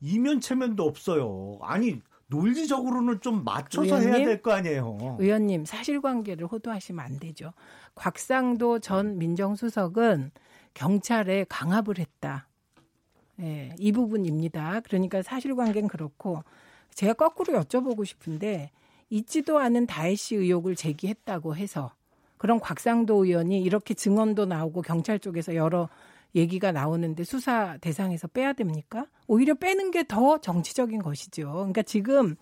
이면체면도 없어요. 아니, 논리적으로는 좀 맞춰서 의원님, 해야 될 거 아니에요. 의원님, 사실관계를 호도하시면 안 되죠. 곽상도 전 민정수석은 경찰에 강압을 했다. 예, 이 부분입니다. 그러니까 사실관계는 그렇고 제가 거꾸로 여쭤보고 싶은데 잊지도 않은 다혜 씨 의혹을 제기했다고 해서 그런 곽상도 의원이 이렇게 증언도 나오고 경찰 쪽에서 여러 얘기가 나오는데 수사 대상에서 빼야 됩니까? 오히려 빼는 게 더 정치적인 것이죠. 그러니까 지금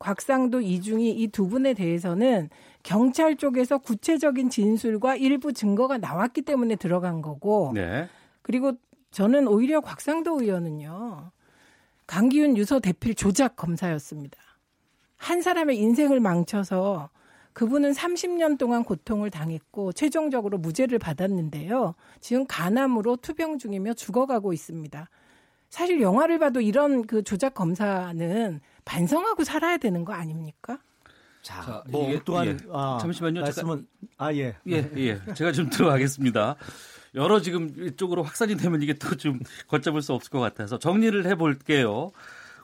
곽상도, 이중희 이 두 분에 대해서는 경찰 쪽에서 구체적인 진술과 일부 증거가 나왔기 때문에 들어간 거고 네. 그리고 저는 오히려 곽상도 의원은요. 강기훈 유서 대필 조작 검사였습니다. 한 사람의 인생을 망쳐서 그분은 30년 동안 고통을 당했고 최종적으로 무죄를 받았는데요. 지금 간암으로 투병 중이며 죽어가고 있습니다. 사실 영화를 봐도 이런 그 조작 검사는 반성하고 살아야 되는 거 아닙니까? 자, 뭐 이게, 또한 예. 잠시만요. 말씀은 예. 제가 좀 들어가겠습니다. 여러 지금 이쪽으로 확산이 되면 이게 또 좀 걷잡을 수 없을 것 같아서 정리를 해볼게요.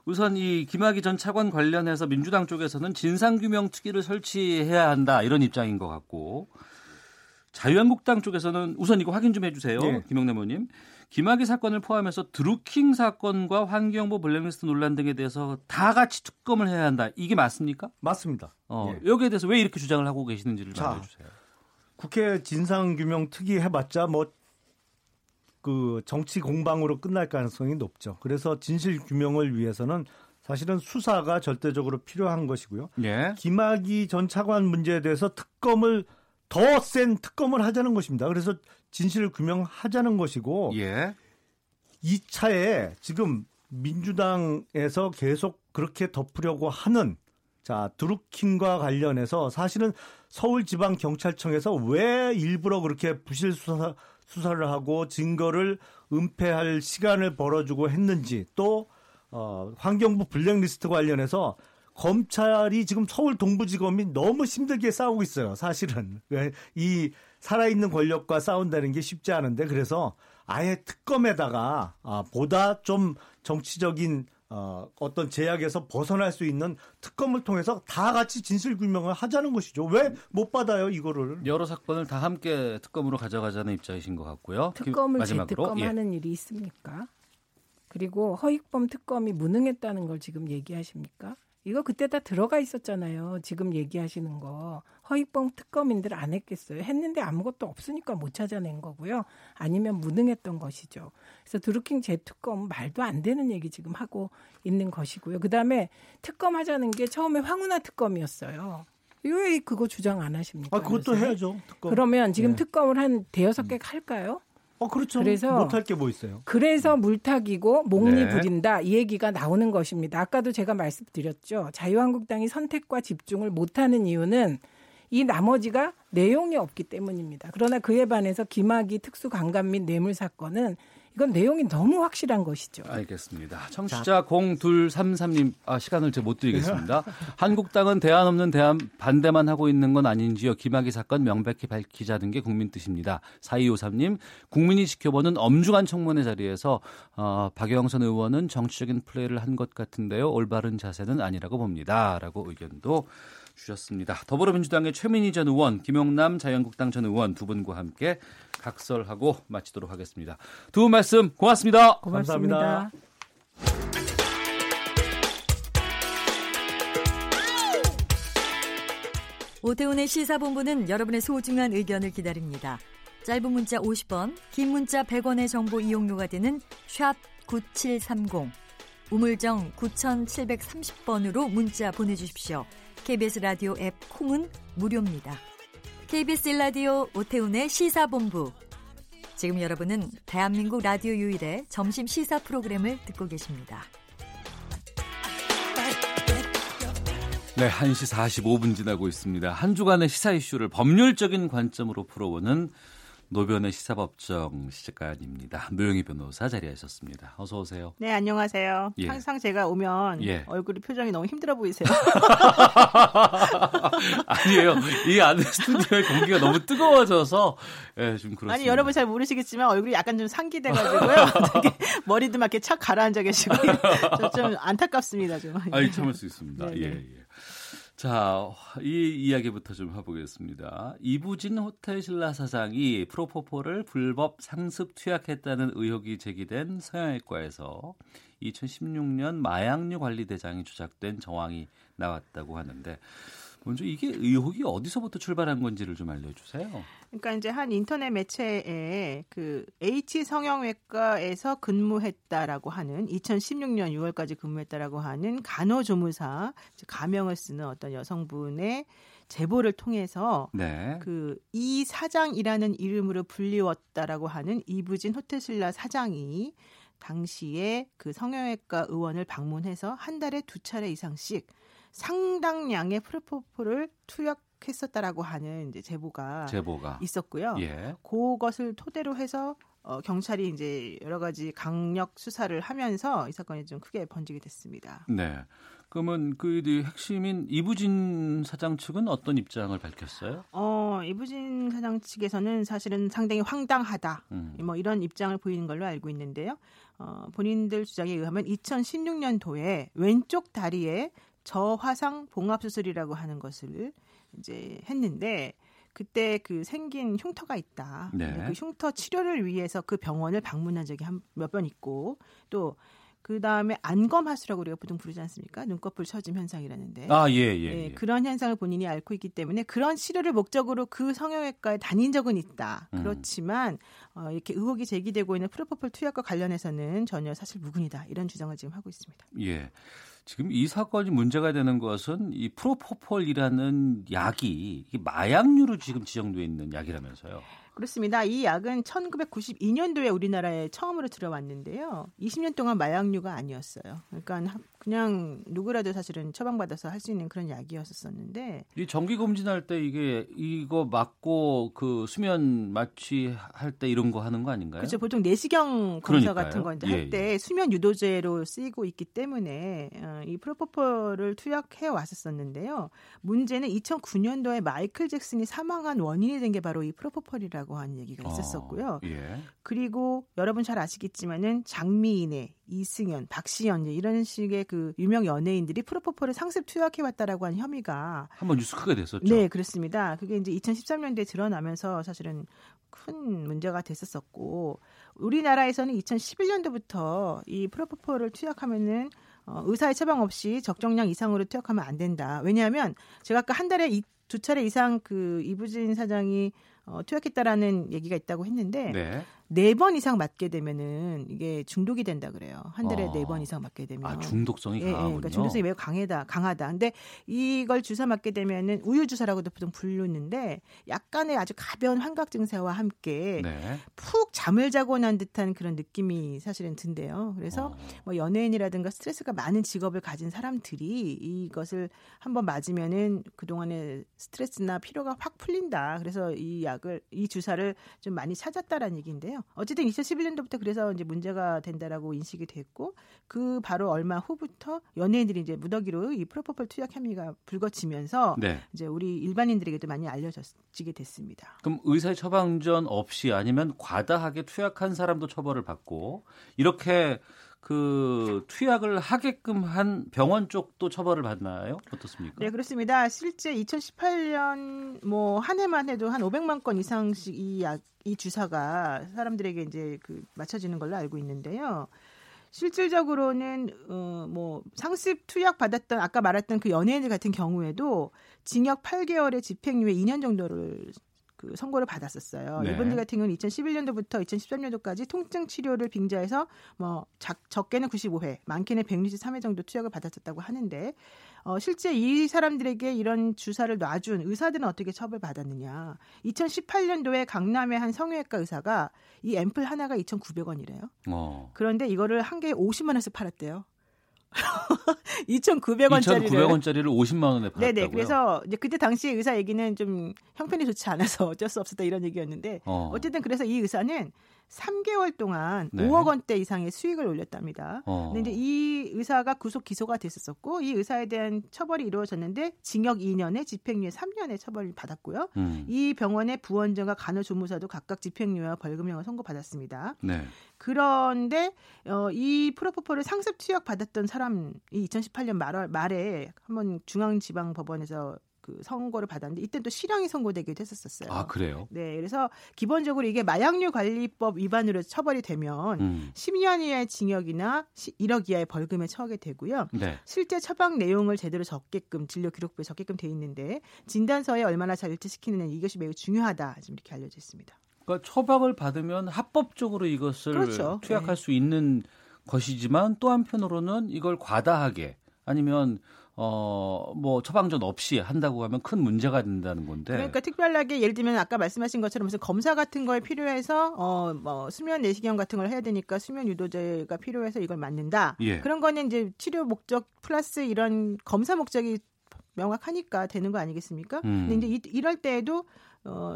우선 이 김학의 전 차관 관련해서 민주당 쪽에서는 진상규명특위를 설치해야 한다 이런 입장인 것 같고 자유한국당 쪽에서는 우선 이거 확인 좀 해주세요. 네. 김영남 의원님. 김학의 사건을 포함해서 드루킹 사건과 환경부 블랙리스트 논란 등에 대해서 다 같이 특검을 해야 한다. 이게 맞습니까? 맞습니다. 예. 여기에 대해서 왜 이렇게 주장을 하고 계시는지를 말해주세요. 국회 진상규명특위 해봤자 그 정치 공방으로 끝날 가능성이 높죠. 그래서 진실 규명을 위해서는 사실은 수사가 절대적으로 필요한 것이고요. 예. 김학의 전 차관 문제에 대해서 특검을 더 센 특검을 하자는 것입니다. 그래서 진실을 규명하자는 것이고 예. 2차에 지금 민주당에서 계속 그렇게 덮으려고 하는 자 드루킹과 관련해서 사실은 서울지방경찰청에서 왜 일부러 그렇게 부실 수사를 하고 증거를 은폐할 시간을 벌어주고 했는지 또 환경부 블랙리스트 관련해서 검찰이 지금 서울 동부지검이 너무 힘들게 싸우고 있어요. 사실은 이 살아있는 권력과 싸운다는 게 쉽지 않은데 그래서 아예 특검에다가 보다 좀 정치적인 어떤 제약에서 벗어날 수 있는 특검을 통해서 다 같이 진실규명을 하자는 것이죠. 왜 못 받아요 이거를? 여러 사건을 다 함께 특검으로 가져가자는 입장이신 것 같고요. 특검을 재특검하는 예. 일이 있습니까? 그리고 허익범 특검이 무능했다는 걸 지금 얘기하십니까? 이거 그때 다 들어가 있었잖아요. 지금 얘기하시는 거. 허익범 특검인들 안 했겠어요. 했는데 아무것도 없으니까 못 찾아낸 거고요. 아니면 무능했던 것이죠. 그래서 드루킹 재특검 말도 안 되는 얘기 지금 하고 있는 것이고요. 그다음에 특검 하자는 게 처음에 황운하 특검이었어요. 왜 그거 주장 안 하십니까? 그것도 요새? 해야죠. 특검. 그러면 지금 네. 특검을 한 4-5개 할까요? 그렇죠. 그래서 못할 게 뭐 있어요? 그래서 물타기고 목리 부린다 네. 이 얘기가 나오는 것입니다. 아까도 제가 말씀드렸죠. 자유한국당이 선택과 집중을 못하는 이유는 이 나머지가 내용이 없기 때문입니다. 그러나 그에 반해서 김학의 특수강간 및 뇌물 사건은 이건 내용이 너무 확실한 것이죠. 알겠습니다. 청취자 0233님 시간을 제가 못 드리겠습니다. 한국당은 대안 없는 대안 반대만 하고 있는 건 아닌지요. 김학의 사건 명백히 밝히자는 게 국민 뜻입니다. 4253님 국민이 지켜보는 엄중한 청문회 자리에서 박영선 의원은 정치적인 플레이를 한 것 같은데요. 올바른 자세는 아니라고 봅니다. 라고 의견도 주셨습니다. 더불어민주당의 최민희 전 의원, 김용남 자유한국당 전 의원 두 분과 함께 각설하고 마치도록 하겠습니다. 두 분 말씀 고맙습니다. 고맙습니다. 감사합니다. 오태훈의 시사본부는 여러분의 소중한 의견을 기다립니다. 짧은 문자 50원, 긴 문자 100원의 정보 이용료가 되는 샵 9730, 우물정 9730번으로 문자 보내주십시오. KBS 라디오 앱 콩은 무료입니다. KBS 라디오 오태훈의 시사본부. 지금 여러분은 대한민국 라디오 유일의 점심 시사 프로그램을 듣고 계십니다. 네, 1시 45분 지나고 있습니다. 한 주간의 시사 이슈를 법률적인 관점으로 풀어보는 노변의 시사법정 시간입니다. 노영희 변호사 자리하셨습니다. 어서 오세요. 네, 안녕하세요. 예. 항상 제가 오면 예. 얼굴이 표정이 너무 힘들어 보이세요. 아니에요. 이 안에 스튜디오의 공기가 너무 뜨거워져서 예, 좀 그렇습니다. 아니, 여러분 잘 모르시겠지만 얼굴이 약간 좀 상기돼가지고요. 되게 머리도 막 이렇게 착 가라앉아 계시고 좀 안타깝습니다. 좀. 아니, 참을 수 있습니다. 네네. 예, 예. 자, 이 이야기부터 좀 해보겠습니다. 이부진 호텔신라 사장이 프로포폴을 불법 상습 투약했다는 의혹이 제기된 서양외과에서 2016년 마약류 관리대장이 조작된 정황이 나왔다고 하는데 먼저 이게 의혹이 어디서부터 출발한 건지를 좀 알려주세요. 그러니까 이제 한 인터넷 매체에 그 H 성형외과에서 근무했다라고 하는 2016년 6월까지 근무했다라고 하는 간호조무사 가명을 쓰는 어떤 여성분의 제보를 통해서 네. 그 이 사장이라는 이름으로 불리웠다라고 하는 이부진 호텔신라 사장이 당시에 그 성형외과 의원을 방문해서 한 달에 2차례 이상씩 상당량의 프로포폴을 투약했었다라고 하는 이제 제보가 있었고요. 예. 그것을 토대로 해서 경찰이 이제 여러 가지 강력 수사를 하면서 이 사건이 좀 크게 번지게 됐습니다. 네. 그러면 그 핵심인 이부진 사장 측은 어떤 입장을 밝혔어요? 이부진 사장 측에서는 사실은 상당히 황당하다. 뭐 이런 입장을 보이는 걸로 알고 있는데요. 본인들 주장에 의하면 2016년도에 왼쪽 다리에 저화상 봉합수술이라고 하는 것을 이제 했는데 그때 그 생긴 흉터가 있다. 네. 그 흉터 치료를 위해서 그 병원을 방문한 적이 몇 번 있고 또 그다음에 안검하수라고 우리가 보통 부르지 않습니까? 눈꺼풀 처짐 현상이라는데. 아, 예. 그런 현상을 본인이 앓고 있기 때문에 그런 치료를 목적으로 그 성형외과에 다닌 적은 있다. 그렇지만 이렇게 의혹이 제기되고 있는 프로포폴 투약과 관련해서는 전혀 사실 무근이다. 이런 주장을 지금 하고 있습니다. 예. 지금 이 사건이 문제가 되는 것은 이 프로포폴이라는 약이 마약류로 지금 지정돼 있는 약이라면서요. 그렇습니다. 이 약은 1992년도에 우리나라에 처음으로 들어왔는데요. 20년 동안 마약류가 아니었어요. 그러니까 그냥 누구라도 사실은 처방받아서 할 수 있는 그런 약이었었는데. 이 정기 검진할 때 이거 맞고 그 수면 마취할 때 이런 거 하는 거 아닌가요? 그렇죠. 보통 내시경 검사 같은 거 할 때 수면 유도제로 쓰이고 있기 때문에 이 프로포폴을 투약해 왔었는데요. 문제는 2009년도에 마이클 잭슨이 사망한 원인이 된 게 바로 이 프로포폴이라. 라고 하는 얘기가 있었었고요. 예. 그리고 여러분 잘 아시겠지만은 장미인의 이승연, 박시연 이런 식의 그 유명 연예인들이 프로포폴을 상습 투약해왔다라고 하는 혐의가 한번 뉴스 크게 됐었죠. 네, 그렇습니다. 그게 이제 2013년도에 드러나면서 사실은 큰 문제가 됐었었고 우리나라에서는 2011년도부터 이 프로포폴을 투약하면은 의사의 처방 없이 적정량 이상으로 투약하면 안 된다. 왜냐하면 제가 아까 한 달에 두 차례 이상 그 이부진 사장이 투약했다라는 얘기가 있다고 했는데 네 번 이상 맞게 되면은 이게 중독이 된다 그래요. 한 달에 네 번 이상 맞게 되면 중독성이 강하군요. 그러니까 중독성이 매우 강하다. 근데 이걸 주사 맞게 되면은 우유 주사라고도 보통 부르는데 약간의 아주 가벼운 환각 증세와 함께 푹 잠을 자고 난 듯한 그런 느낌이 사실은 든대요. 그래서 뭐 연예인이라든가 스트레스가 많은 직업을 가진 사람들이 이것을 한번 맞으면은 그동안의 스트레스나 피로가 확 풀린다. 그래서 이 주사를 좀 많이 찾았다라는 얘기인데요. 어쨌든 2011년도부터 그래서 이제 문제가 된다라고 인식이 됐고 그 바로 얼마 후부터 연예인들이 이제 무더기로 이 프로포폴 투약 혐의가 불거지면서 이제 우리 일반인들에게도 많이 알려지게 됐습니다. 그럼 의사의 처방 전 없이 아니면 과다하게 투약한 사람도 처벌을 받고 이렇게 그 투약을 하게끔 한 병원 쪽도 처벌을 받나요? 어떻습니까? 네, 그렇습니다. 실제 2018년 뭐 한 해만 해도 한 500만 건 이상씩 이 주사가 사람들에게 이제 그 맞춰지는 걸로 알고 있는데요. 실질적으로는 뭐 상습 투약 받았던 아까 말했던 그 연예인들 같은 경우에도 징역 8개월의 집행유예 2년 정도를 그 선고를 받았었어요. 이분들 같은 경우는 2011년도부터 2013년도까지 통증 치료를 빙자해서 뭐 적게는 95회, 많게는 163회 정도 투약을 받았었다고 하는데 실제 이 사람들에게 이런 주사를 놔준 의사들은 어떻게 처벌받았느냐. 2018년도에 강남의 한 성형외과 의사가 이 앰플 하나가 2,900원이래요. 그런데 이거를 한 개에 50만 원에서 팔았대요. 2,900원짜리를 50만 원에 팔았다고요? 네네. 그래서 이제 그때 당시 의사 얘기는 좀 형편이 좋지 않아서 어쩔 수 없었다 이런 얘기였는데 어쨌든 그래서 이 의사는 3개월 동안 5억 원대 이상의 수익을 올렸답니다. 근데 이제 이 의사가 구속 기소가 됐었고 이 의사에 대한 처벌이 이루어졌는데 징역 2년에 집행유예 3년의 처벌을 받았고요. 이 병원의 부원장과 간호조무사도 각각 집행유예와 벌금형을 선고받았습니다. 그런데 이 프로포폴을 상습 투약 받았던 사람이 2018년 말에 한번 중앙지방법원에서 그 선고를 받았는데 이때 또 실형이 선고되기도 했었어요. 아, 그래요? 네, 그래서 기본적으로 이게 마약류 관리법 위반으로 처벌이 되면 10년 이하의 징역이나 1억 이하의 벌금에 처하게 되고요. 실제 처방 내용을 제대로 적게끔 진료 기록부에 적게끔 돼 있는데 진단서에 얼마나 잘 일치시키느냐 이것이 매우 중요하다 지금 이렇게 알려져 있습니다. 그러니까 처방을 받으면 합법적으로 이것을 투약할 수 있는 것이지만 또 한편으로는 이걸 과다하게 아니면 뭐 처방전 없이 한다고 하면 큰 문제가 된다는 건데. 그러니까 특별하게 예를 들면 아까 말씀하신 것처럼 무슨 검사 같은 거에 필요해서 뭐 수면 내시경 같은 걸 해야 되니까 수면 유도제가 필요해서 이걸 맞는다. 그런 거는 이제 치료 목적 플러스 이런 검사 목적이 명확하니까 되는 거 아니겠습니까? 근데 이제 이럴 때에도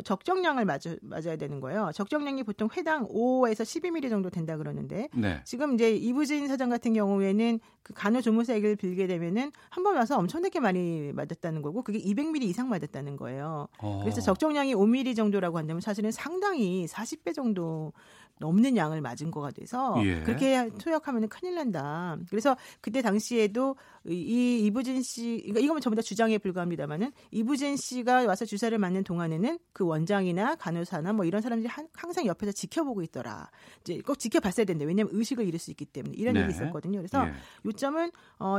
적정량을 맞아야 되는 거예요. 적정량이 보통 회당 5에서 12ml 정도 된다 그러는데 지금 이제 이부진 사장 같은 경우에는 그 간호조무사 얘기를 빌게 되면은 한 번 와서 엄청나게 많이 맞았다는 거고 그게 200ml 이상 맞았다는 거예요. 그래서 적정량이 5ml 정도라고 한다면 사실은 상당히 40배 정도 넘는 양을 맞은 거가 돼서 그렇게 투약하면 큰일 난다. 그래서 그때 당시에도 이부진 씨, 그러니까 이건 전부 다 주장에 불과합니다만은 이부진 씨가 와서 주사를 맞는 동안에는 때는 그 원장이나 간호사나 뭐 이런 사람들이 항상 옆에서 지켜보고 있더라. 이제 꼭 지켜봤어야 된다. 왜냐하면 의식을 잃을 수 있기 때문에 이런 네. 일이 있었거든요. 그래서 네. 요점은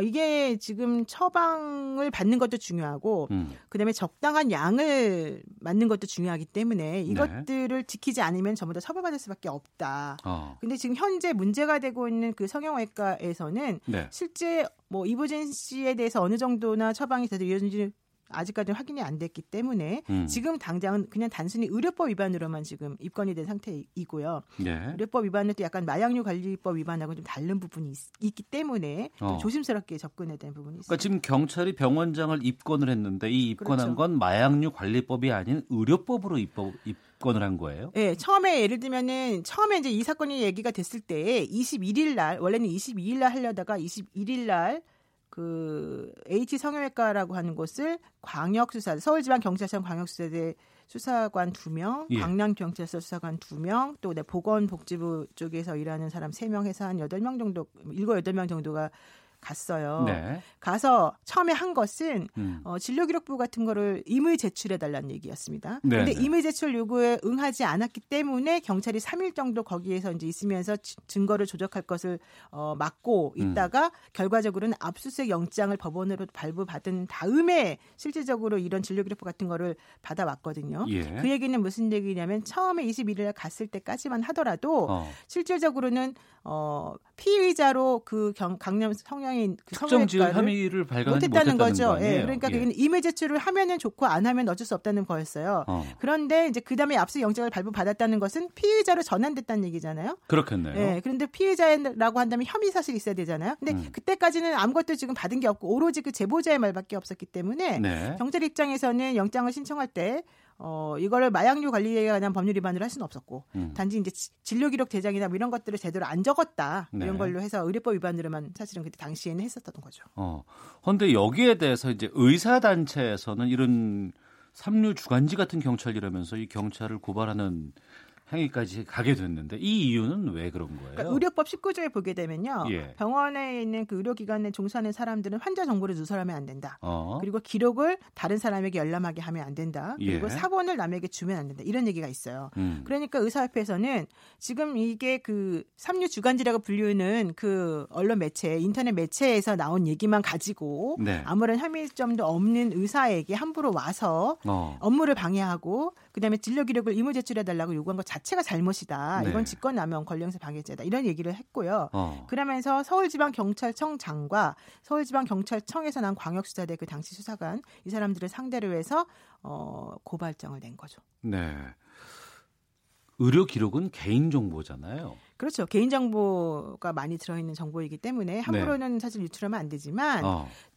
이게 지금 처방을 받는 것도 중요하고 그다음에 적당한 양을 맞는 것도 중요하기 때문에 이것들을 네. 지키지 않으면 전부 다 처벌받을 수밖에 없다. 근데 지금 현재 문제가 되고 있는 그 성형외과에서는 네. 실제 뭐 이보진 씨에 대해서 어느 정도나 처방이 돼서 이어진지 아직까지는 확인이 안 됐기 때문에 지금 당장은 그냥 단순히 의료법 위반으로만 지금 입건이 된 상태이고요. 예. 의료법 위반은 또 약간 마약류 관리법 위반하고 좀 다른 부분이 있기 때문에 좀 조심스럽게 접근해야 되는 부분이 있습니다. 그러니까 지금 경찰이 병원장을 입건을 했는데 이 입건한 그렇죠. 건 마약류 관리법이 아닌 의료법으로 입건을 한 거예요? 네, 처음에 예를 들면은 이제 이 사건이 얘기가 됐을 때 21일 날 원래는 22일 날 하려다가 21일 날 그 H 성형외과라고 하는 곳을 광역수사, 서울지방경찰청 광역수사대 수사관 2명, 예. 강남경찰서 수사관 2명, 또 보건복지부 쪽에서 일하는 사람 3명 해서 한 8명 정도, 7, 8명 정도가 갔어요. 네. 가서 처음에 한 것은 진료기록부 같은 거를 임의 제출해달라는 얘기였습니다. 그런데 임의 제출 요구에 응하지 않았기 때문에 경찰이 3일 정도 거기에서 이제 있으면서 증거를 조작할 것을 막고 있다가 결과적으로는 압수수색 영장을 법원으로 발부받은 다음에 실질적으로 이런 진료기록부 같은 거를 받아왔거든요. 예. 그 얘기는 무슨 얘기냐면 처음에 21일에 갔을 때까지만 하더라도 실질적으로는 피의자로 그 강남 성형외과를 특정지역 혐의를 발견하지 못했다는 거죠. 예, 그러니까 예. 임의 제출을 하면은 좋고 안 하면 어쩔 수 없다는 거였어요. 그런데 이제 그 다음에 압수 영장을 발부받았다는 것은 피의자로 전환됐다는 얘기잖아요. 그렇겠네요. 예, 그런데 피의자라고 한다면 혐의 사실이 있어야 되잖아요. 근데 그때까지는 아무것도 지금 받은 게 없고 오로지 그 제보자의 말밖에 없었기 때문에 네. 경찰 입장에서는 영장을 신청할 때 이거를 마약류 관리에 관한 법률 위반을 할 수는 없었고 단지 이제 진료 기록 대장이나 뭐 이런 것들을 제대로 안 적었다 네. 이런 걸로 해서 의료법 위반으로만 사실은 그때 당시에는 했었던 거죠. 그런데 여기에 대해서 이제 의사 단체에서는 이런 삼류 주간지 같은 경찰이라면서 이 경찰을 고발하는 행위까지 가게 됐는데 이 이유는 왜 그런 거예요? 그러니까 의료법 19조에 보게 되면요. 예. 병원에 있는 그 의료기관에 종사하는 사람들은 환자 정보를 누설하면 안 된다. 그리고 기록을 다른 사람에게 열람하게 하면 안 된다. 그리고 예. 사본을 남에게 주면 안 된다. 이런 얘기가 있어요. 그러니까 의사협회에서는 지금 이게 그 삼류 주간지라고 불리는 그 언론 매체, 인터넷 매체에서 나온 얘기만 가지고 네. 아무런 혐의점도 없는 의사에게 함부로 와서 업무를 방해하고 그다음에 진료기록을 의무 제출해달라고 요구한 것 자체가 잘못이다. 네. 이건 직권남용 권리행사 방해죄다. 이런 얘기를 했고요. 그러면서 서울지방경찰청장과 서울지방경찰청에서 난 광역수사대 그 당시 수사관 이 사람들을 상대로 해서 고발장을 낸 거죠. 네. 의료기록은 개인정보잖아요. 그렇죠. 개인정보가 많이 들어있는 정보이기 때문에 함부로는 네. 사실 유출하면 안 되지만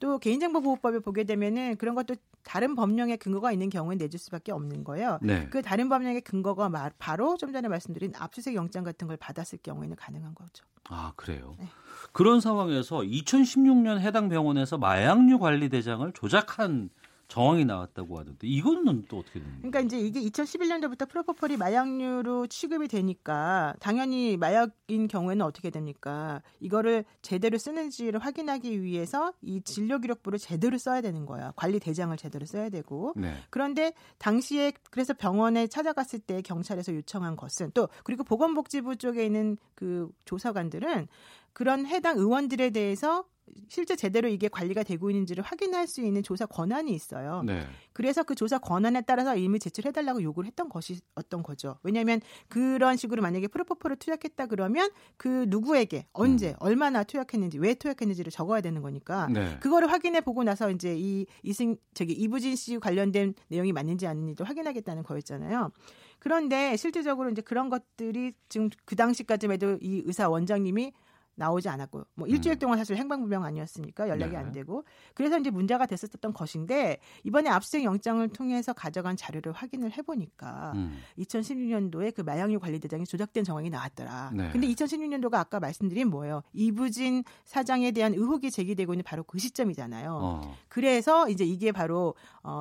또 개인정보보호법에 보게 되면은 그런 것도 다른 법령의 근거가 있는 경우에 내줄 수밖에 없는 거예요. 네. 그 다른 법령의 근거가 바로 좀 전에 말씀드린 압수수색 영장 같은 걸 받았을 경우에는 가능한 거죠. 아, 그래요. 네. 그런 상황에서 2016년 해당 병원에서 마약류 관리대장을 조작한 정황이 나왔다고 하던데 이거는 또 어떻게 됩니까? 그러니까 이제 이게 2011년도부터 프로포폴이 마약류로 취급이 되니까 당연히 마약인 경우에는 어떻게 됩니까? 이거를 제대로 쓰는지를 확인하기 위해서 이 진료기록부를 제대로 써야 되는 거야. 관리 대장을 제대로 써야 되고. 네. 그런데 당시에 그래서 병원에 찾아갔을 때 경찰에서 요청한 것은 또 그리고 보건복지부 쪽에 있는 그 조사관들은 그런 해당 의원들에 대해서 실제 제대로 이게 관리가 되고 있는지를 확인할 수 있는 조사 권한이 있어요. 네. 그래서 그 조사 권한에 따라서 임의 제출해달라고 요구를 했던 것이 어떤 거죠. 왜냐하면 그런 식으로 만약에 프로포폴을 투약했다 그러면 그 누구에게 언제 얼마나 투약했는지 왜 투약했는지를 적어야 되는 거니까 네. 그거를 확인해 보고 나서 이제 이부진 씨 관련된 내용이 맞는지 아닌지도 확인하겠다는 거였잖아요. 그런데 실제적으로 이제 그런 것들이 지금 그 당시까지만 해도 이 의사 원장님이 나오지 않았고 뭐 일주일 동안 사실 행방불명 아니었으니까 연락이 네. 안 되고 그래서 이제 문제가 됐었던 것인데 이번에 압수수색 영장을 통해서 가져간 자료를 확인을 해보니까 2016년도에 그 마약류 관리대장이 조작된 정황이 나왔더라. 네. 근데 2016년도가 아까 말씀드린 뭐예요? 이부진 사장에 대한 의혹이 제기되고 있는 바로 그 시점이잖아요. 그래서 이제 이게 바로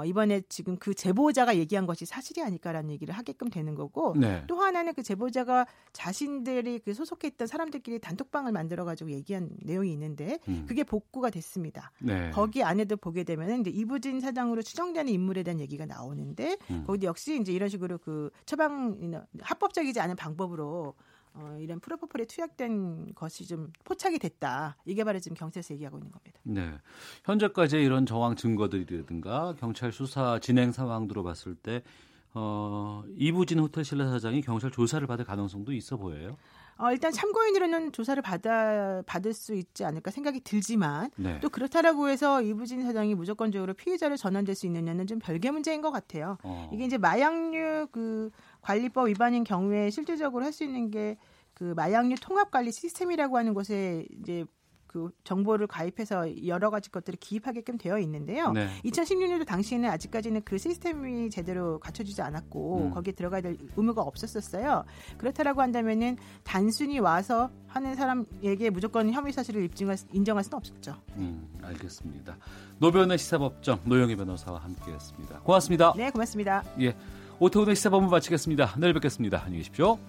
이번에 지금 그 제보자가 얘기한 것이 사실이 아닐까라는 얘기를 하게끔 되는 거고 네. 또 하나는 그 제보자가 자신들이 그 소속했던 사람들끼리 단톡방을 만들었는데 만들어가지고 얘기한 내용이 있는데 그게 복구가 됐습니다. 네. 거기 안에도 보게 되면 이제 이부진 사장으로 추정되는 인물에 대한 얘기가 나오는데 거기 역시 이제 이런 식으로 그 처방 합법적이지 않은 방법으로 이런 프로포폴에 투약된 것이 좀 포착이 됐다. 이게 바로 지금 경찰에서 얘기하고 있는 겁니다. 네, 현재까지 이런 정황 증거들이라든가 경찰 수사 진행 상황으로 봤을 때 이부진 호텔 신라 사장이 경찰 조사를 받을 가능성도 있어 보여요. 일단 참고인으로는 조사를 받을 수 있지 않을까 생각이 들지만 네. 또 그렇다라고 해서 이부진 사장이 무조건적으로 피의자로 전환될 수 있느냐는 좀 별개 문제인 것 같아요. 이게 이제 마약류 그 관리법 위반인 경우에 실질적으로 할 수 있는 게 그 마약류 통합관리 시스템이라고 하는 곳에 이제 그 정보를 가입해서 여러 가지 것들을 기입하게끔 되어 있는데요. 네. 2016년도 당시에는 아직까지는 그 시스템이 제대로 갖춰지지 않았고 거기에 들어가야 될 의무가 없었었어요. 그렇다라고 한다면은 단순히 와서 하는 사람에게 무조건 혐의 사실을 인정할 수는 없었죠. 알겠습니다. 노변의 시사법정 노영희 변호사와 함께했습니다. 고맙습니다. 네, 고맙습니다. 예, 오태훈의 시사법문 마치겠습니다. 내일 뵙겠습니다. 안녕히 계십시오.